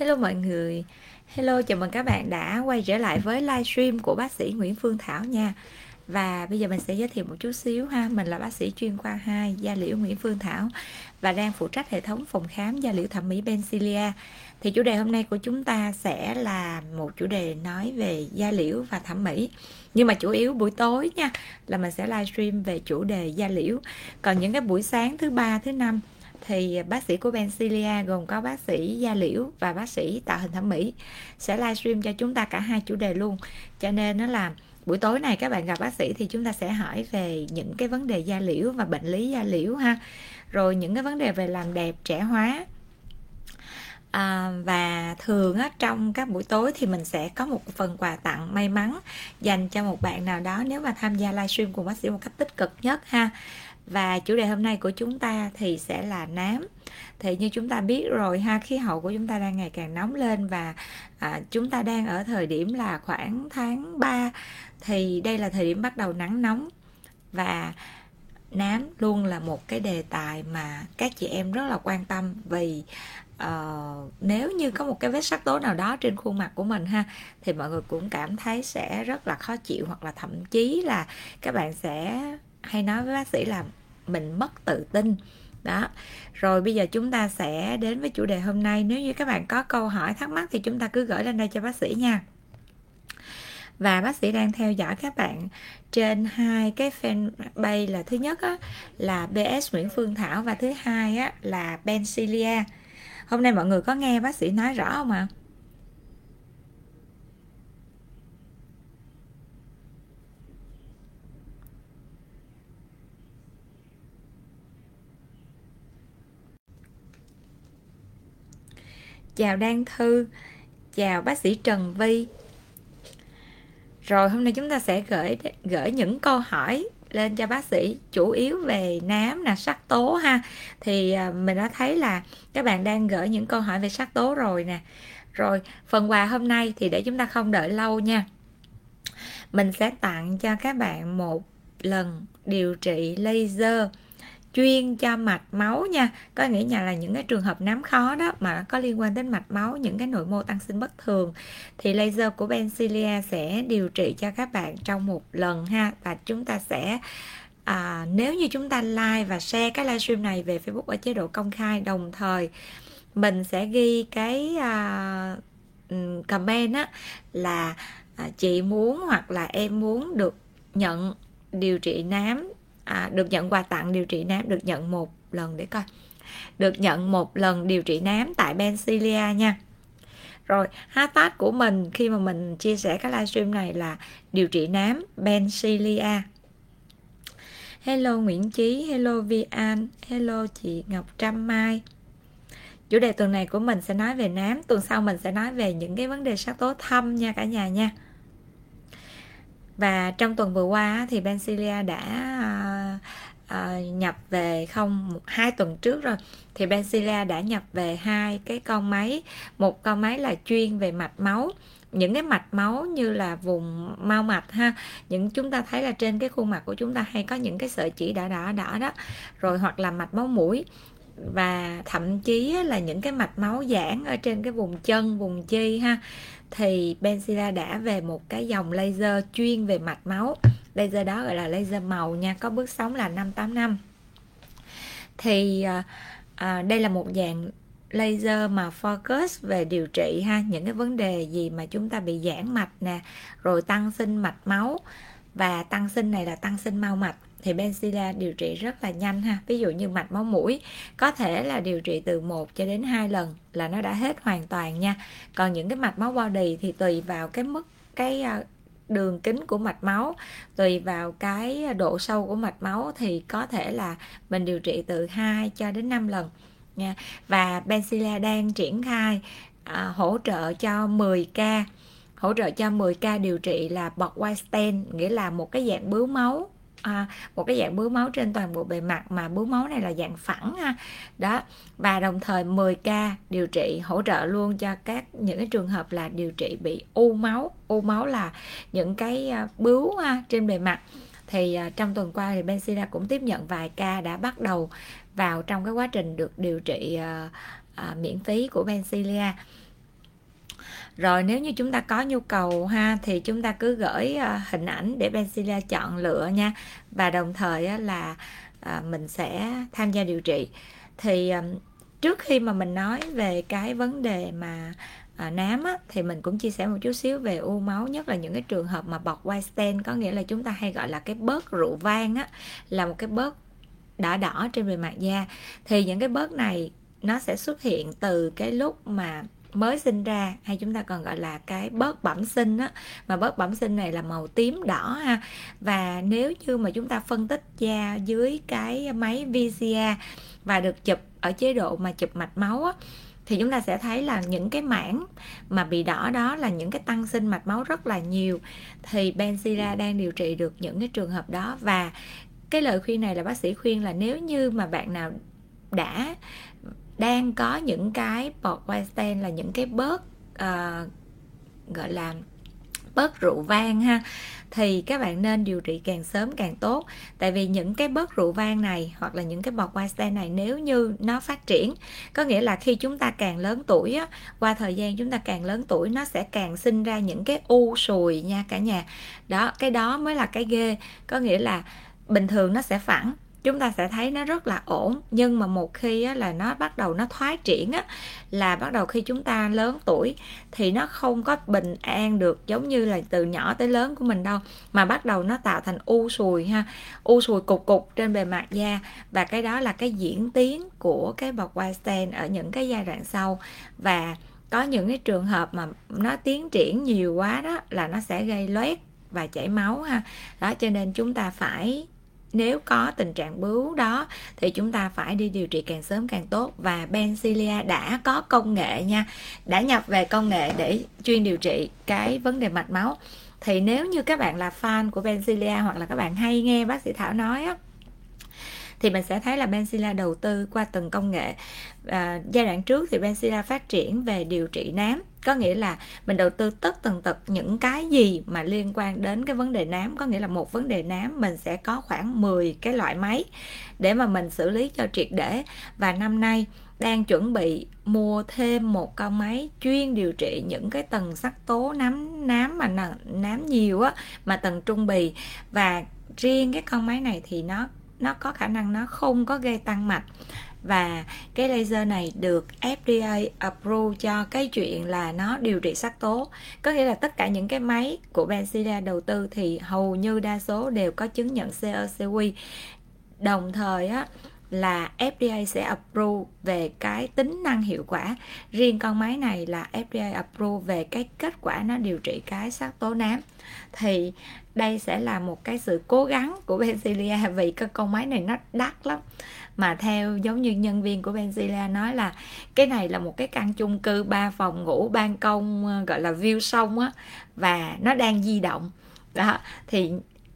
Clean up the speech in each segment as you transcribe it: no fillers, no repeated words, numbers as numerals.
Hello mọi người, hello chào mừng các bạn đã quay trở lại với livestream của bác sĩ Nguyễn Phương Thảo nha. Và bây giờ mình sẽ giới thiệu một chút xíu ha, mình là bác sĩ chuyên khoa 2 da liễu Nguyễn Phương Thảo và đang phụ trách hệ thống phòng khám da liễu thẩm mỹ BenCilia. Thì chủ đề hôm nay của chúng ta sẽ là một chủ đề nói về da liễu và thẩm mỹ. Nhưng mà chủ yếu buổi tối nha, là mình sẽ livestream về chủ đề da liễu. Còn những cái buổi sáng thứ ba, thứ năm thì bác sĩ của BenCilia gồm có bác sĩ da liễu và bác sĩ tạo hình thẩm mỹ sẽ livestream cho chúng ta cả hai chủ đề luôn. Cho nên nó là buổi tối này các bạn gặp bác sĩ thì chúng ta sẽ hỏi về những cái vấn đề da liễu và bệnh lý da liễu ha. Rồi những cái vấn đề về làm đẹp, trẻ hóa. Và thường á, trong các buổi tối thì mình sẽ có một phần quà tặng may mắn dành cho một bạn nào đó nếu mà tham gia livestream cùng bác sĩ một cách tích cực nhất ha. Và chủ đề hôm nay của chúng ta thì sẽ là nám. Thì như chúng ta biết rồi ha, khí hậu của chúng ta đang ngày càng nóng lên và chúng ta đang ở thời điểm là khoảng tháng 3. Thì đây là thời điểm bắt đầu nắng nóng và nám luôn là một cái đề tài mà các chị em rất là quan tâm. Vì nếu như có một cái vết sắc tố nào đó trên khuôn mặt của mình ha, thì mọi người cũng cảm thấy sẽ rất là khó chịu. Hoặc là thậm chí là các bạn sẽ hay nói với bác sĩ là mình mất tự tin đó. Rồi bây giờ chúng ta sẽ đến với chủ đề hôm nay. Nếu như các bạn có câu hỏi thắc mắc thì chúng ta cứ gửi lên đây cho bác sĩ nha. Và bác sĩ đang theo dõi các bạn trên hai cái fanpage, là thứ nhất á, là BS Nguyễn Phương Thảo và thứ hai á, là BenCilia. Hôm nay mọi người có nghe bác sĩ nói rõ không ạ? Chào Đan Thư, chào bác sĩ Trần Vy. Rồi hôm nay chúng ta sẽ gửi những câu hỏi lên cho bác sĩ, chủ yếu về nám nè, sắc tố ha. Thì mình đã thấy là các bạn đang gửi những câu hỏi về sắc tố rồi nè. Rồi phần quà hôm nay thì để chúng ta không đợi lâu nha, mình sẽ tặng cho các bạn một lần điều trị laser chuyên cho mạch máu nha. Có nghĩa là những cái trường hợp nám khó đó mà có liên quan đến mạch máu, những cái nội mô tăng sinh bất thường, thì laser của BenCilia sẽ điều trị cho các bạn trong một lần ha. Và chúng ta sẽ nếu như chúng ta like và share cái livestream này về Facebook ở chế độ công khai, đồng thời mình sẽ ghi cái comment á, là chị muốn hoặc là em muốn được nhận điều trị nám, được nhận quà tặng điều trị nám, được nhận một lần, để coi, được nhận một lần điều trị nám tại BenCilia nha. Rồi hashtag của mình khi mà mình chia sẻ cái livestream này là điều trị nám BenCilia. Hello Nguyễn Chí, hello Vi An, hello chị Ngọc Trâm Mai. Chủ đề tuần này của mình sẽ nói về nám, tuần sau mình sẽ nói về những cái vấn đề sắc tố thâm nha cả nhà nha. Và trong tuần vừa qua thì BenCilia đã nhập về 2 tuần trước rồi, thì BenCilia đã nhập về 2 cái con máy. Một con máy là chuyên về mạch máu, những cái mạch máu như là vùng mao mạch ha, những chúng ta thấy là trên cái khuôn mặt của chúng ta hay có những cái sợi chỉ đỏ đó, rồi hoặc là mạch máu mũi, và thậm chí là những cái mạch máu giãn ở trên cái vùng chân, vùng chi ha. Thì BenCilia đã về một cái dòng laser chuyên về mạch máu. Laser đó gọi là laser màu nha, có bước sóng là 585. Thì đây là một dạng laser mà focus về điều trị ha, những cái vấn đề gì mà chúng ta bị giãn mạch nè, rồi tăng sinh mạch máu, và tăng sinh này là tăng sinh mao mạch. Thì BenCilia điều trị rất là nhanh ha. Ví dụ như mạch máu mũi có thể là điều trị từ 1 cho đến 2 lần là nó đã hết hoàn toàn nha. Còn những cái mạch máu body thì tùy vào cái mức, cái đường kính của mạch máu, tùy vào cái độ sâu của mạch máu, thì có thể là mình điều trị từ 2 cho đến 5 lần nha. Và BenCilia đang triển khai hỗ trợ cho 10k, hỗ trợ cho 10k điều trị là bọt white stain, nghĩa là một cái dạng bướu máu. Một cái dạng bướu máu trên toàn bộ bề mặt, mà bướu máu này là dạng phẳng ha. Đó. Và đồng thời 10k điều trị hỗ trợ luôn cho những cái trường hợp là điều trị bị u máu. U máu là những cái bướu trên bề mặt. Thì trong tuần qua thì BenCilia cũng tiếp nhận vài ca đã bắt đầu vào trong cái quá trình được điều trị miễn phí của BenCilia. Rồi nếu như chúng ta có nhu cầu ha thì chúng ta cứ gửi hình ảnh để BenCilia chọn lựa nha. Và đồng thời là mình sẽ tham gia điều trị. Thì trước khi mà mình nói về cái vấn đề mà nám á, thì mình cũng chia sẻ một chút xíu về u máu, nhất là những cái trường hợp mà bọt white stain, có nghĩa là chúng ta hay gọi là cái bớt rượu vang á, là một cái bớt đỏ trên bề mặt da. Thì những cái bớt này nó sẽ xuất hiện từ cái lúc mà mới sinh ra, hay chúng ta còn gọi là cái bớt bẩm sinh á, mà bớt bẩm sinh này là màu tím đỏ ha. Và nếu như mà chúng ta phân tích da dưới cái máy VCA và được chụp ở chế độ mà chụp mạch máu á, thì chúng ta sẽ thấy là những cái mảng mà bị đỏ đó là những cái tăng sinh mạch máu rất là nhiều. Thì BenCilia đang điều trị được những cái trường hợp đó. Và cái lời khuyên này là bác sĩ khuyên là nếu như mà bạn nào đang có những cái bọt white stain, là những cái bớt gọi là bớt rượu vang ha, thì các bạn nên điều trị càng sớm càng tốt. Tại vì những cái bớt rượu vang này hoặc là những cái bọt white stain này, nếu như nó phát triển, có nghĩa là khi chúng ta càng lớn tuổi á, qua thời gian chúng ta càng lớn tuổi, nó sẽ càng sinh ra những cái u sùi nha cả nhà. Đó, cái đó mới là cái ghê. Có nghĩa là bình thường nó sẽ phẳng, chúng ta sẽ thấy nó rất là ổn, nhưng mà một khi á, là nó bắt đầu nó thoái triển á, là bắt đầu khi chúng ta lớn tuổi thì nó không có bình an được giống như là từ nhỏ tới lớn của mình đâu, mà bắt đầu nó tạo thành u sùi ha, u sùi cục cục trên bề mặt da. Và cái đó là cái diễn tiến của cái bọt white stain ở những cái giai đoạn sau. Và có những cái trường hợp mà nó tiến triển nhiều quá đó là nó sẽ gây loét và chảy máu ha. Đó, cho nên chúng ta phải, nếu có tình trạng bướu đó thì chúng ta phải đi điều trị càng sớm càng tốt. Và BenCilia đã có công nghệ nha, đã nhập về công nghệ để chuyên điều trị cái vấn đề mạch máu. Thì nếu như các bạn là fan của BenCilia hoặc là các bạn hay nghe bác sĩ Thảo nói á, thì mình sẽ thấy là BenCilia đầu tư qua từng công nghệ. Giai đoạn trước thì BenCilia phát triển về điều trị nám, có nghĩa là mình đầu tư tất tần tật những cái gì mà liên quan đến cái vấn đề nám. Có nghĩa là một vấn đề nám mình sẽ có khoảng 10 cái loại máy để mà mình xử lý cho triệt để. Và năm nay đang chuẩn bị mua thêm một con máy chuyên điều trị những cái tầng sắc tố nám mà nám nhiều á, mà tầng trung bì. Và riêng cái con máy này thì nó có khả năng nó không có gây tăng mạch. Và cái laser này được FDA approve cho cái chuyện là nó điều trị sắc tố. Có nghĩa là tất cả những cái máy của BenCilia đầu tư thì hầu như đa số đều có chứng nhận CE-CQ. Đồng thời á, là FDA sẽ approve về cái tính năng hiệu quả. Riêng con máy này là FDA approve về cái kết quả nó điều trị cái sắc tố nám. Thì đây sẽ là một cái sự cố gắng của BenCilia, vì cái con máy này nó đắt lắm. Mà theo giống như nhân viên của BenCilia nói là cái này là một cái căn chung cư 3 phòng ngủ, ban công gọi là view sông á, và nó đang di động. Đó, thì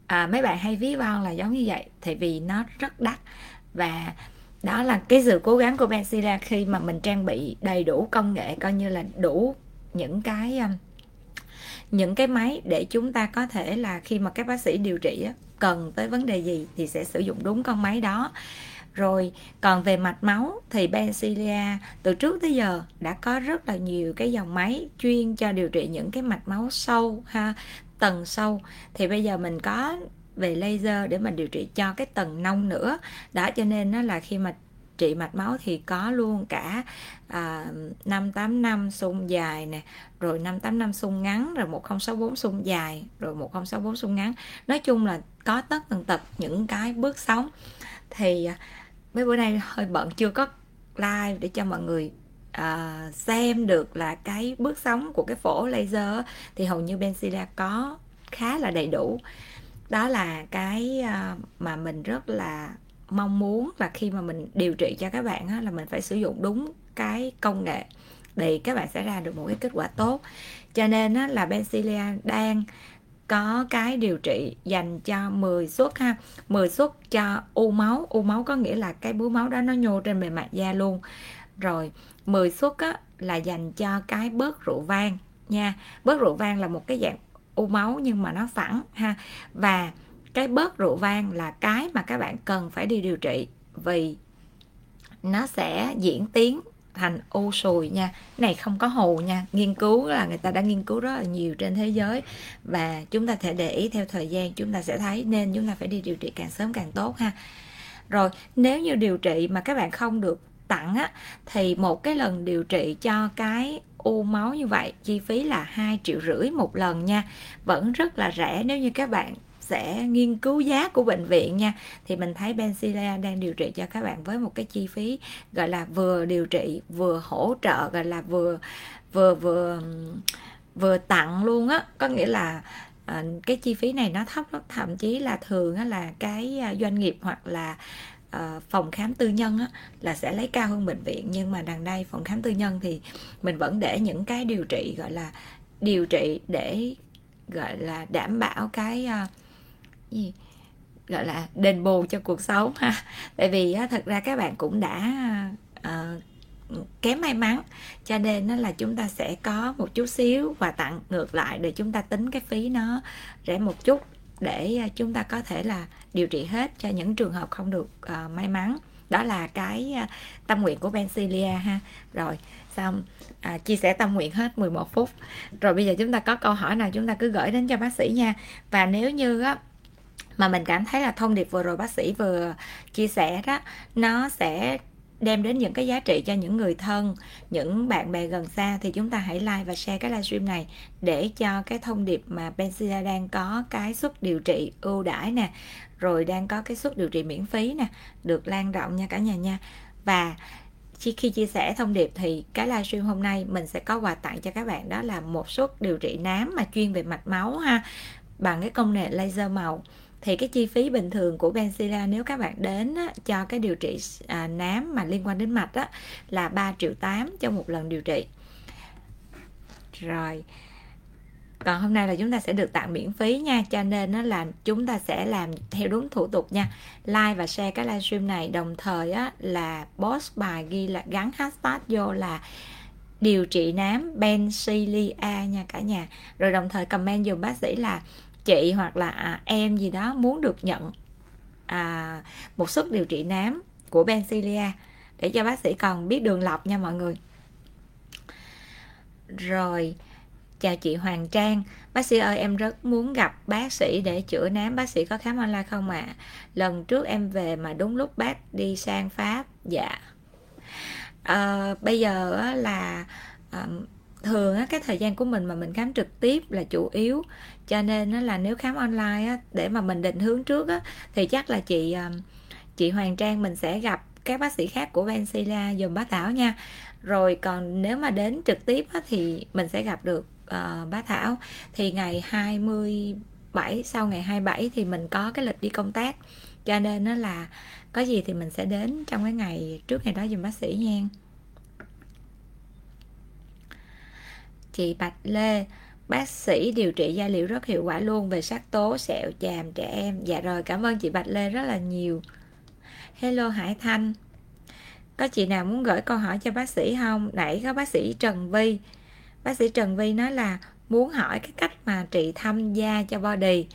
mấy bạn hay ví von là giống như vậy, thì vì nó rất đắt. Và đó là cái sự cố gắng của BenCilia khi mà mình trang bị đầy đủ công nghệ, coi như là đủ những cái máy để chúng ta có thể là khi mà các bác sĩ điều trị cần tới vấn đề gì thì sẽ sử dụng đúng con máy đó. Rồi còn về mạch máu thì BenCilia từ trước tới giờ đã có rất là nhiều cái dòng máy chuyên cho điều trị những cái mạch máu sâu ha, tầng sâu. Thì bây giờ mình có về laser để mình điều trị cho cái tầng nông nữa. Đó, cho nên nó là khi mà trị mạch máu thì có luôn cả 585 xung dài nè, rồi 585 xung ngắn, rồi 1064 xung dài, rồi 1064 xung ngắn. Nói chung là có tất tần tật những cái bước sóng. Thì mấy bữa nay hơi bận chưa có live để cho mọi người xem được là cái bước sóng của cái phổ laser. Thì hầu như BenCilia có khá là đầy đủ. Đó là cái mà mình rất là mong muốn là khi mà mình điều trị cho các bạn á, là mình phải sử dụng đúng cái công nghệ để các bạn sẽ ra được một cái kết quả tốt. Cho nên á, là BenCilia đang có cái điều trị dành cho 10 suất ha, 10 suất cho u máu. U máu có nghĩa là cái bướu máu đó nó nhô trên bề mặt da luôn. Rồi 10 suất á, là dành cho cái bớt rượu vang nha. Bớt rượu vang là một cái dạng u máu nhưng mà nó phẳng ha. Và cái bớt rượu vang là cái mà các bạn cần phải đi điều trị, vì nó sẽ diễn tiến thành u sùi nha. Này không có hù nha. Nghiên cứu là người ta đã nghiên cứu rất là nhiều trên thế giới. Và chúng ta thể để ý theo thời gian chúng ta sẽ thấy, nên chúng ta phải đi điều trị càng sớm càng tốt ha. Rồi nếu như điều trị mà các bạn không được tặng á, thì một cái lần điều trị cho cái u máu như vậy chi phí là 2,5 triệu một lần nha. Vẫn rất là rẻ nếu như các bạn sẽ nghiên cứu giá của bệnh viện nha. Thì mình thấy BenCilia đang điều trị cho các bạn với một cái chi phí gọi là vừa điều trị vừa hỗ trợ, gọi là vừa tặng luôn á. Có nghĩa là cái chi phí này nó thấp lắm, thậm chí là thường á, là cái doanh nghiệp hoặc là phòng khám tư nhân á, là sẽ lấy cao hơn bệnh viện. Nhưng mà đằng đây phòng khám tư nhân thì mình vẫn để những cái điều trị gọi là điều trị để gọi là đảm bảo cái gọi là đền bù cho cuộc sống ha. Tại vì thật ra các bạn cũng đã kém may mắn, cho nên là chúng ta sẽ có một chút xíu và tặng ngược lại để chúng ta tính cái phí nó rẻ một chút, để chúng ta có thể là điều trị hết cho những trường hợp không được may mắn. Đó là cái tâm nguyện của BenCilia ha. Rồi xong, chia sẻ tâm nguyện hết 11 phút. Rồi bây giờ chúng ta có câu hỏi nào chúng ta cứ gửi đến cho bác sĩ nha. Và nếu như á, mà mình cảm thấy là thông điệp vừa rồi bác sĩ vừa chia sẻ đó, nó sẽ đem đến những cái giá trị cho những người thân, những bạn bè gần xa, thì chúng ta hãy like và share cái livestream này để cho cái thông điệp mà BenCilia đang có cái suất điều trị ưu đãi nè, rồi đang có cái suất điều trị miễn phí nè, được lan rộng nha cả nhà nha. Và khi chia sẻ thông điệp thì cái livestream hôm nay mình sẽ có quà tặng cho các bạn, đó là một suất điều trị nám mà chuyên về mạch máu ha, bằng cái công nghệ laser màu. Thì cái chi phí bình thường của BenCilia nếu các bạn đến á, cho cái điều trị nám mà liên quan đến mạch á, là 3,8 triệu cho một lần điều trị. Rồi còn hôm nay là chúng ta sẽ được tặng miễn phí nha, cho nên á, là chúng ta sẽ làm theo đúng thủ tục nha. Like và share cái livestream này, đồng thời á, là post bài ghi là gắn hashtag vô là điều trị nám BenCilia nha cả nhà. Rồi đồng thời comment dùm bác sĩ là chị hoặc là em gì đó muốn được nhận một suất điều trị nám của BenCilia để cho bác sĩ còn biết đường lọc nha mọi người. Rồi chào chị Hoàng Trang, bác sĩ ơi em rất muốn gặp bác sĩ để chữa nám, bác sĩ có khám online không ạ? Lần trước em về mà đúng lúc bác đi sang Pháp. Dạ bây giờ là thường cái thời gian của mình mà mình khám trực tiếp là chủ yếu, cho nên là nếu khám online để mà mình định hướng trước thì chắc là chị Hoàng Trang mình sẽ gặp các bác sĩ khác của BenCilia dùm bác Thảo nha. Rồi còn nếu mà đến trực tiếp thì mình sẽ gặp được bác Thảo. Thì ngày 27, sau ngày 27 thì mình có cái lịch đi công tác, cho nên là có gì thì mình sẽ đến trong cái ngày trước ngày đó dùm bác sĩ nha. Chị Bạch Lê, bác sĩ điều trị da liễu rất hiệu quả luôn về sắc tố, sẹo, chàm, trẻ em. Dạ rồi, cảm ơn chị Bạch Lê rất là nhiều. Hello Hải Thanh, có chị nào muốn gửi câu hỏi cho bác sĩ không? Nãy có bác sĩ Trần Vy. Bác sĩ Trần Vy nói là muốn hỏi cái cách mà trị thâm da cho body.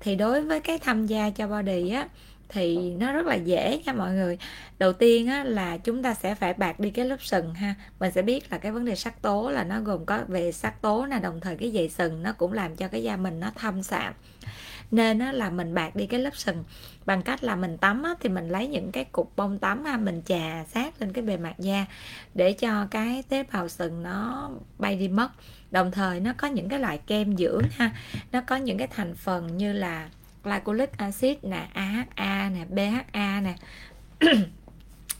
Thì đối với cái thâm da cho body á, thì nó rất là dễ nha mọi người. Đầu tiên á, là chúng ta sẽ phải bạc đi cái lớp sừng ha. Mình sẽ biết là cái vấn đề sắc tố là nó gồm có về sắc tố nè, đồng thời cái dày sừng nó cũng làm cho cái da mình nó thâm sạm. Nên á, là mình bạc đi cái lớp sừng bằng cách là mình tắm á, thì mình lấy những cái cục bông tắm ha, mình chà sát lên cái bề mặt da để cho cái tế bào sừng nó bay đi mất. Đồng thời nó có những cái loại kem dưỡng ha, nó có những cái thành phần như là glycolic acid nè, AHA nè, BHA nè.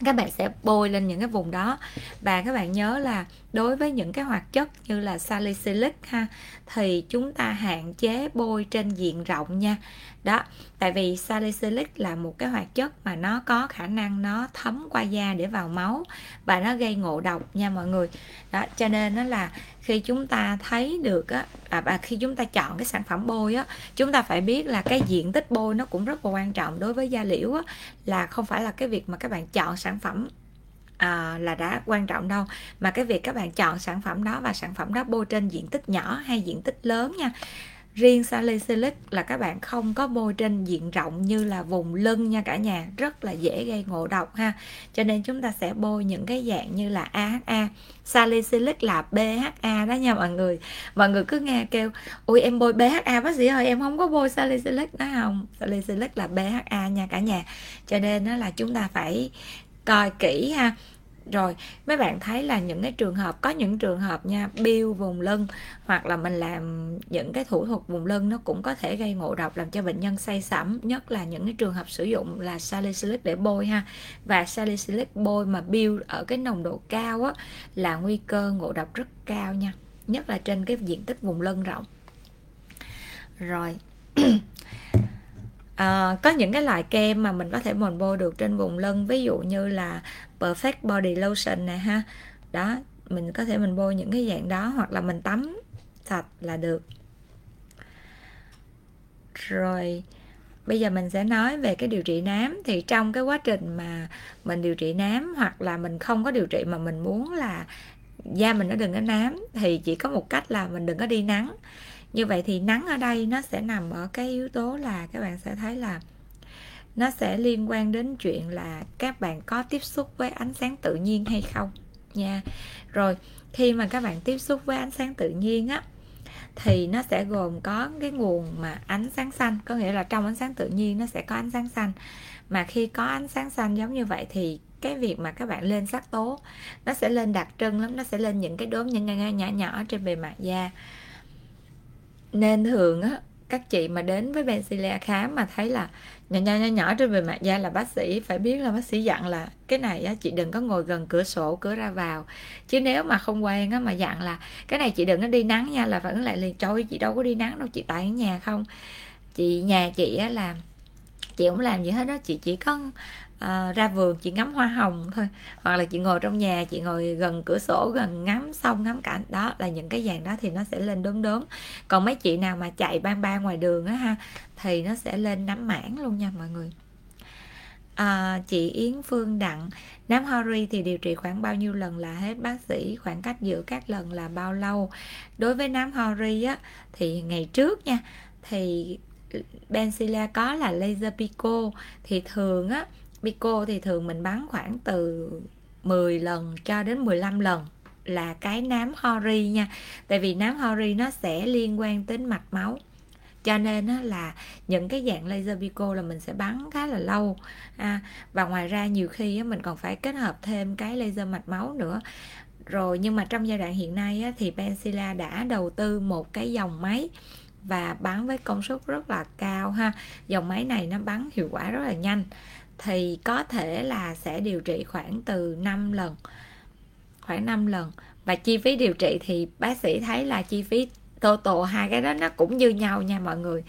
Các bạn sẽ bôi lên những cái vùng đó. Và các bạn nhớ là đối với những cái hoạt chất như là salicylic ha, thì chúng ta hạn chế bôi trên diện rộng nha. Đó, tại vì salicylic là một cái hoạt chất mà nó có khả năng nó thấm qua da để vào máu và nó gây ngộ độc nha mọi người. Đó, cho nên nó là khi chúng ta thấy được khi chúng ta chọn cái sản phẩm bôi á, chúng ta phải biết là cái diện tích bôi nó cũng rất là quan trọng đối với da liễu á, là không phải là cái việc mà các bạn chọn sản phẩm là đã quan trọng đâu, mà cái việc các bạn chọn sản phẩm đó và sản phẩm đó bôi trên diện tích nhỏ hay diện tích lớn nha. Riêng salicylic là các bạn không có bôi trên diện rộng như là vùng lưng nha cả nhà, rất là dễ gây ngộ độc ha. Cho nên chúng ta sẽ bôi những cái dạng như là AHA. Salicylic là BHA đó nha mọi người. Mọi người cứ nghe kêu ui em bôi BHA bác sĩ ơi, em không có bôi salicylic đó không. Salicylic là BHA nha cả nhà. Cho nên đó là chúng ta phải coi kỹ ha. Rồi mấy bạn thấy là những cái trường hợp, có những trường hợp nha, biêu vùng lưng hoặc là mình làm những cái thủ thuật vùng lưng nó cũng có thể gây ngộ độc, làm cho bệnh nhân say sẩm, nhất là những cái trường hợp sử dụng là salicylic để bôi ha. Và salicylic bôi mà biêu ở cái nồng độ cao á là nguy cơ ngộ độc rất cao nha, nhất là trên cái diện tích vùng lưng rộng. Rồi có những cái loại kem mà mình có thể mình bôi được trên vùng lưng, ví dụ như là Perfect Body Lotion này ha. Đó, mình có thể mình bôi những cái dạng đó hoặc là mình tắm sạch là được. Rồi, bây giờ mình sẽ nói về cái điều trị nám. Thì trong cái quá trình mà mình điều trị nám hoặc là mình không có điều trị mà mình muốn là da mình nó đừng có nám thì chỉ có một cách là mình đừng có đi nắng. Như vậy thì nắng ở đây nó sẽ nằm ở cái yếu tố là các bạn sẽ thấy là nó sẽ liên quan đến chuyện là các bạn có tiếp xúc với ánh sáng tự nhiên hay không nha. Rồi khi mà các bạn tiếp xúc với ánh sáng tự nhiên á thì nó sẽ gồm có cái nguồn mà ánh sáng xanh, có nghĩa là trong ánh sáng tự nhiên nó sẽ có ánh sáng xanh. Mà khi có ánh sáng xanh giống như vậy thì cái việc mà các bạn lên sắc tố nó sẽ lên đặc trưng lắm, nó sẽ lên những cái đốm nhỏ trên bề mặt da. Nên thường á các chị mà đến với BenCilia khám mà thấy là nhỏ trên bề mặt da là bác sĩ phải biết là bác sĩ dặn là cái này á, chị đừng có ngồi gần cửa sổ, cửa ra vào. Chứ nếu mà không quen á, mà dặn là cái này chị đừng có đi nắng nha là vẫn lại liền trôi, chị đâu có đi nắng đâu, chị tại ở nhà không. Chị nhà chị á là chị không làm gì hết đó, chị chỉ có ra vườn chị ngắm hoa hồng thôi, hoặc là chị ngồi trong nhà, chị ngồi gần cửa sổ, gần ngắm sông ngắm cảnh. Đó là những cái dạng đó thì nó sẽ lên đốm. Còn mấy chị nào mà chạy ban ngoài đường á ha thì nó sẽ lên nám mảng luôn nha mọi người. Chị Yến Phương Đặng, nám hori thì điều trị khoảng bao nhiêu lần là hết bác sĩ, khoảng cách giữa các lần là bao lâu? Đối với nám hori á thì ngày trước nha thì BenCilia có là laser pico, thì thường á pico thì thường mình bắn khoảng từ 10 lần cho đến 15 lần là cái nám hori nha. Tại vì nám hori nó sẽ liên quan đến mạch máu, cho nên á, là những cái dạng laser pico là mình sẽ bắn khá là lâu và ngoài ra nhiều khi á, mình còn phải kết hợp thêm cái laser mạch máu nữa. Rồi nhưng mà trong giai đoạn hiện nay á, thì BenCilia đã đầu tư một cái dòng máy và bắn với công suất rất là cao ha. Dòng máy này nó bắn hiệu quả rất là nhanh, thì có thể là sẽ điều trị khoảng từ 5 lần. Và chi phí điều trị thì bác sĩ thấy là chi phí total hai cái đó nó cũng như nhau nha mọi người.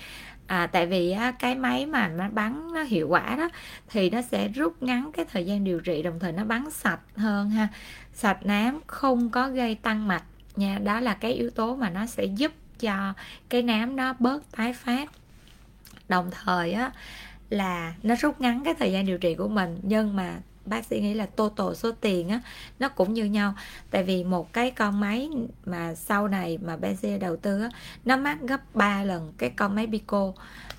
Tại vì á, cái máy mà nó bắn nó hiệu quả đó thì nó sẽ rút ngắn cái thời gian điều trị, đồng thời nó bắn sạch hơn ha, sạch nám, không có gây tăng mạch nha. Đó là cái yếu tố mà nó sẽ giúp cho cái nám nó bớt tái phát, đồng thời á là nó rút ngắn cái thời gian điều trị của mình. Nhưng mà bác sĩ nghĩ là total số tiền á nó cũng như nhau, tại vì một cái con máy mà sau này mà BenCilia đầu tư á nó mắc gấp 3 lần cái con máy pico,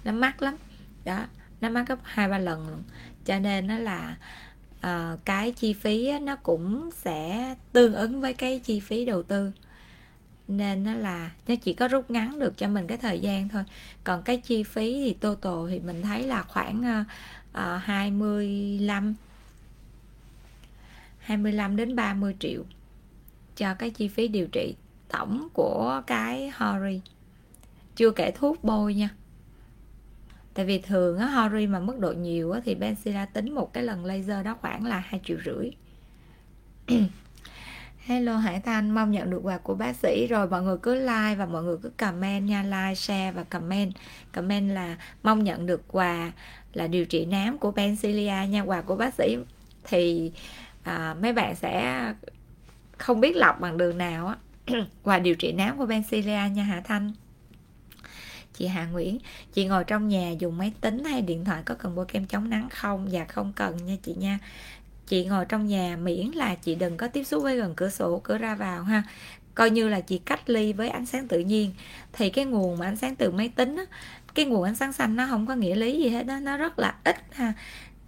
nó mắc lắm đó, nó mắc gấp 2-3 lần. Cho nên nó là cái chi phí á, nó cũng sẽ tương ứng với cái chi phí đầu tư, nên nó là nó chỉ có rút ngắn được cho mình cái thời gian thôi. Còn cái chi phí thì total thì mình thấy là khoảng 25 đến 30 triệu cho cái chi phí điều trị tổng của cái hori, chưa kể thuốc bôi nha. Tại vì thường á, hori mà mức độ nhiều á, thì BenCilia tính một cái lần laser đó khoảng là 2,5 triệu. Hello Hải Thanh, mong nhận được quà của bác sĩ. Rồi mọi người cứ like và mọi người cứ comment nha, like, share và comment. Comment là mong nhận được quà là điều trị nám của BenCilia nha, quà của bác sĩ. Thì mấy bạn sẽ không biết lọc bằng đường nào á quà điều trị nám của BenCilia nha Hải Thanh. Chị Hà Nguyễn, chị ngồi trong nhà dùng máy tính hay điện thoại có cần bôi kem chống nắng không? Dạ không cần nha chị nha. Chị ngồi trong nhà miễn là chị đừng có tiếp xúc với gần cửa sổ, cửa ra vào ha. coi như là chỉ cách ly với ánh sáng tự nhiên. Thì cái nguồn mà ánh sáng từ máy tính á, cái nguồn ánh sáng xanh nó không có nghĩa lý gì hết đó, nó rất là ít ha.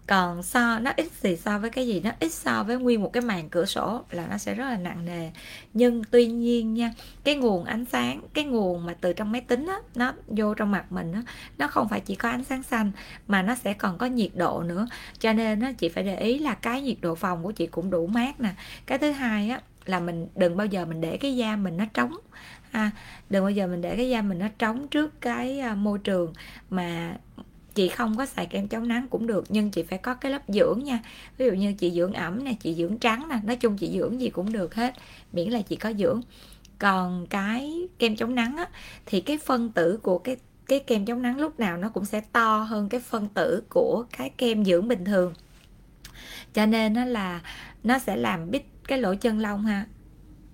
Còn nó ít thì so với cái gì, nó ít so với nguyên một cái màn cửa sổ là nó sẽ rất là nặng nề. Nhưng tuy nhiên nha, cái nguồn ánh sáng, cái nguồn mà từ trong máy tính á, nó vô trong mặt mình á, nó không phải chỉ có ánh sáng xanh mà nó sẽ còn có nhiệt độ nữa. Cho nên á, chị phải để ý là cái nhiệt độ phòng của chị cũng đủ mát nè. Cái thứ hai á, là mình đừng bao giờ mình để cái da mình nó trống. Đừng bao giờ mình để cái da mình nó trống trước cái môi trường. Mà chị không có xài kem chống nắng cũng được, nhưng chị phải có cái lớp dưỡng nha. Ví dụ như chị dưỡng ẩm nè, chị dưỡng trắng nè, nói chung chị dưỡng gì cũng được hết, miễn là chị có dưỡng. Còn cái kem chống nắng á, thì cái phân tử của cái kem chống nắng lúc nào nó cũng sẽ to hơn cái phân tử của cái kem dưỡng bình thường. Cho nên nó là nó sẽ làm bít cái lỗ chân lông ha,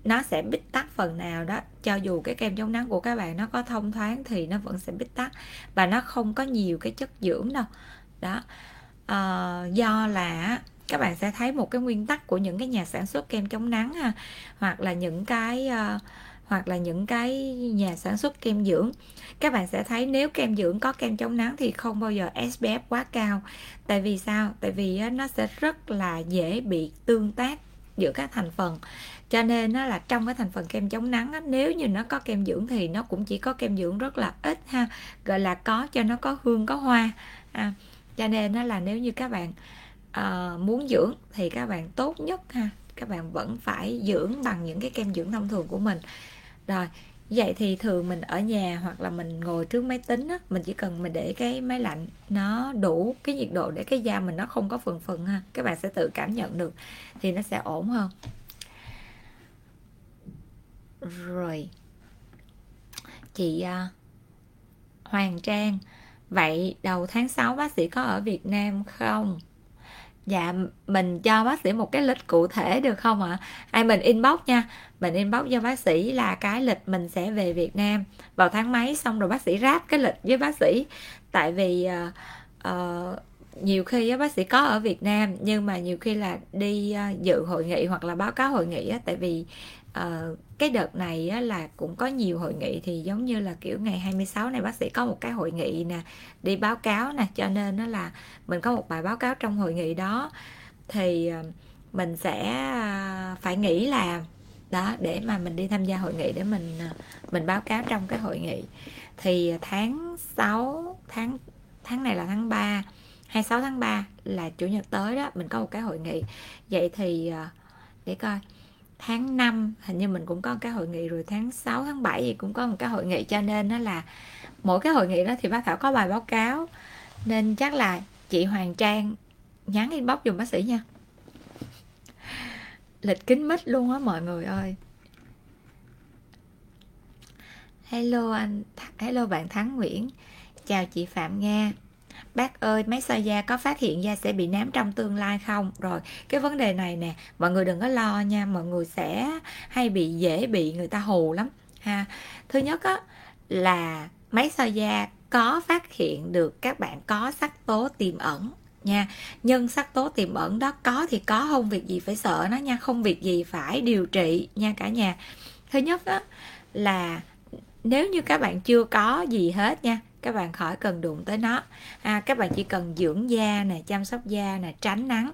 nó sẽ bít tắc phần nào đó. Cho dù cái kem chống nắng của các bạn nó có thông thoáng thì nó vẫn sẽ bít tắc, và nó không có nhiều cái chất dưỡng đâu đó. Do là các bạn sẽ thấy một cái nguyên tắc của những cái nhà sản xuất kem chống nắng ha, hoặc là những cái nhà sản xuất kem dưỡng, các bạn sẽ thấy nếu kem dưỡng có kem chống nắng thì không bao giờ SPF quá cao. Tại vì sao? Tại vì nó sẽ rất là dễ bị tương tác giữa các thành phần. Cho nên nó là trong cái thành phần kem chống nắng á, nếu như nó có kem dưỡng thì nó cũng chỉ có kem dưỡng rất là ít ha, gọi là có cho nó có hương có hoa. Cho nên nó là nếu như các bạn muốn dưỡng thì các bạn tốt nhất ha, các bạn vẫn phải dưỡng bằng những cái kem dưỡng thông thường của mình. Rồi, vậy thì thường mình ở nhà hoặc là mình ngồi trước máy tính á, mình chỉ cần mình để cái máy lạnh nó đủ cái nhiệt độ để cái da mình nó không có phừng phừng ha, các bạn sẽ tự cảm nhận được thì nó sẽ ổn hơn. Rồi, chị Hoàng Trang, vậy đầu tháng 6 bác sĩ có ở Việt Nam không? Dạ, mình cho bác sĩ một cái lịch cụ thể được không ạ? Mình inbox nha, mình inbox cho bác sĩ là cái lịch mình sẽ về Việt Nam vào tháng mấy, xong rồi bác sĩ ráp cái lịch với bác sĩ. Tại vì nhiều khi bác sĩ có ở Việt Nam nhưng mà nhiều khi là đi dự hội nghị hoặc là báo cáo hội nghị á, tại vì cái đợt này á, là cũng có nhiều hội nghị, thì giống như là kiểu ngày 26 này bác sĩ có một cái hội nghị nè, đi báo cáo nè, cho nên nó là mình có một bài báo cáo trong hội nghị đó, thì mình sẽ phải nghỉ làm đó để mà mình đi tham gia hội nghị, để mình báo cáo trong cái hội nghị. Thì tháng 6 tháng này là tháng 3, 26 tháng 3 là chủ nhật tới đó, mình có một cái hội nghị. Vậy thì để coi, tháng 5 hình như mình cũng có một cái hội nghị, rồi tháng 6, tháng 7 thì cũng có một cái hội nghị. Cho nên nó là mỗi cái hội nghị đó thì bác Thảo có bài báo cáo, nên chắc là chị Hoàng Trang nhắn inbox dùm bác sĩ nha. Lịch kín mít luôn á mọi người ơi. Hello bạn Thắng Nguyễn, chào chị Phạm Nga. Bác ơi, máy soi da có phát hiện da sẽ bị nám trong tương lai không? Rồi, cái vấn đề này nè, mọi người đừng có lo nha, mọi người sẽ hay dễ bị người ta hù lắm ha. Thứ nhất á, là máy soi da có phát hiện được các bạn có sắc tố tiềm ẩn nha. Nhưng sắc tố tiềm ẩn đó có thì có, không việc gì phải sợ nó nha, không việc gì phải điều trị nha cả nhà. Thứ nhất á, là nếu như các bạn chưa có gì hết nha, các bạn khỏi cần đụng tới nó. Các bạn chỉ cần dưỡng da nè, chăm sóc da nè, tránh nắng.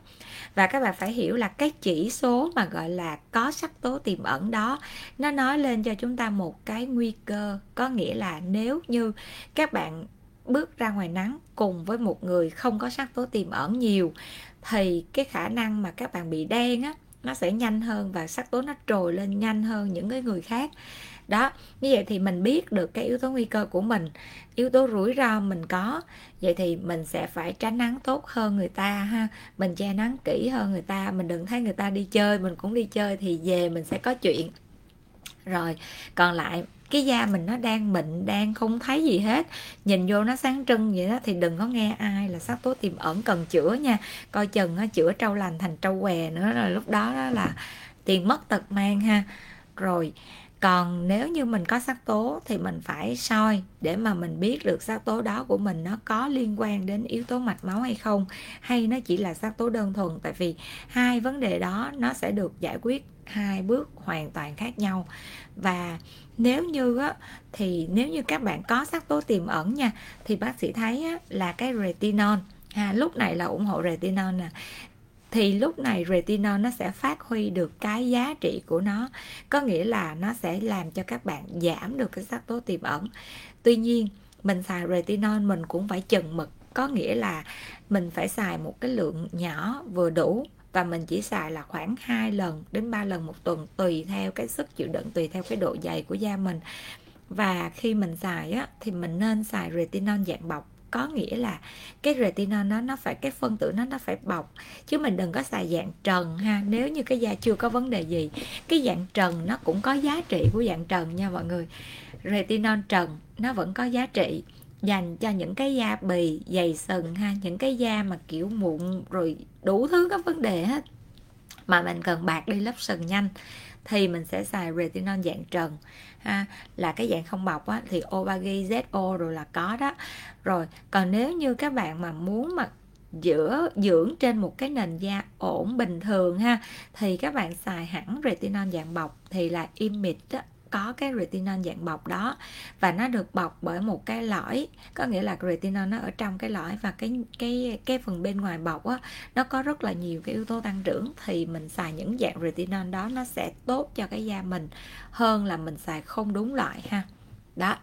Và các bạn phải hiểu là cái chỉ số mà gọi là có sắc tố tiềm ẩn đó, nó nói lên cho chúng ta một cái nguy cơ. Có nghĩa là nếu như các bạn bước ra ngoài nắng cùng với một người không có sắc tố tiềm ẩn nhiều, thì cái khả năng mà các bạn bị đen á, nó sẽ nhanh hơn và sắc tố nó trồi lên nhanh hơn những cái người khác. Đó, như vậy thì mình biết được cái yếu tố nguy cơ của mình, yếu tố rủi ro mình có, vậy thì mình sẽ phải tránh nắng tốt hơn người ta ha, mình che nắng kỹ hơn người ta, mình đừng thấy người ta đi chơi, mình cũng đi chơi thì về mình sẽ có chuyện. Rồi, còn lại cái da mình nó đang mịn, đang không thấy gì hết, nhìn vô nó sáng trưng vậy đó, thì đừng có nghe ai là sắc tố tiềm ẩn cần chữa nha, coi chừng nó chữa trâu lành thành trâu què nữa, rồi lúc đó đó là tiền mất tật mang ha. Rồi, còn nếu như mình có sắc tố thì mình phải soi để mà mình biết được sắc tố đó của mình nó có liên quan đến yếu tố mạch máu hay không, hay nó chỉ là sắc tố đơn thuần. Tại vì hai vấn đề đó nó sẽ được giải quyết hai bước hoàn toàn khác nhau. Và nếu như á, thì nếu như các bạn có sắc tố tiềm ẩn nha, thì bác sĩ thấy á, là cái retinol ha, lúc này là ủng hộ retinol nè, thì lúc này retinol nó sẽ phát huy được cái giá trị của nó, có nghĩa là nó sẽ làm cho các bạn giảm được cái sắc tố tiềm ẩn. Tuy nhiên mình xài retinol mình cũng phải chừng mực, có nghĩa là mình phải xài một cái lượng nhỏ vừa đủ, và mình chỉ xài là khoảng 2 lần đến 3 lần một tuần, tùy theo cái sức chịu đựng, tùy theo cái độ dày của da mình. Và khi mình xài á, thì mình nên xài retinol dạng bọc, có nghĩa là cái retinol nó phải, cái phân tử nó phải bọc, chứ mình đừng có xài dạng trần ha, nếu như cái da chưa có vấn đề gì. Cái dạng trần nó cũng có giá trị của dạng trần nha mọi người, retinol trần nó vẫn có giá trị dành cho những cái da bì dày sừng ha, những cái da mà kiểu mụn rồi đủ thứ các vấn đề hết mà mình cần bạc đi lớp sừng nhanh, thì mình sẽ xài retinol dạng trần ha, là cái dạng không bọc á, thì Obagi, ZO rồi là có đó rồi. Còn nếu như các bạn mà muốn mà dưỡng trên một cái nền da ổn bình thường ha, thì các bạn xài hẳn retinol dạng bọc, thì là Image á, có cái retinol dạng bọc đó, và nó được bọc bởi một cái lõi, có nghĩa là retinol nó ở trong cái lõi, và cái phần bên ngoài bọc á, nó có rất là nhiều cái yếu tố tăng trưởng, thì mình xài những dạng retinol đó nó sẽ tốt cho cái da mình hơn là mình xài không đúng loại ha. Đó,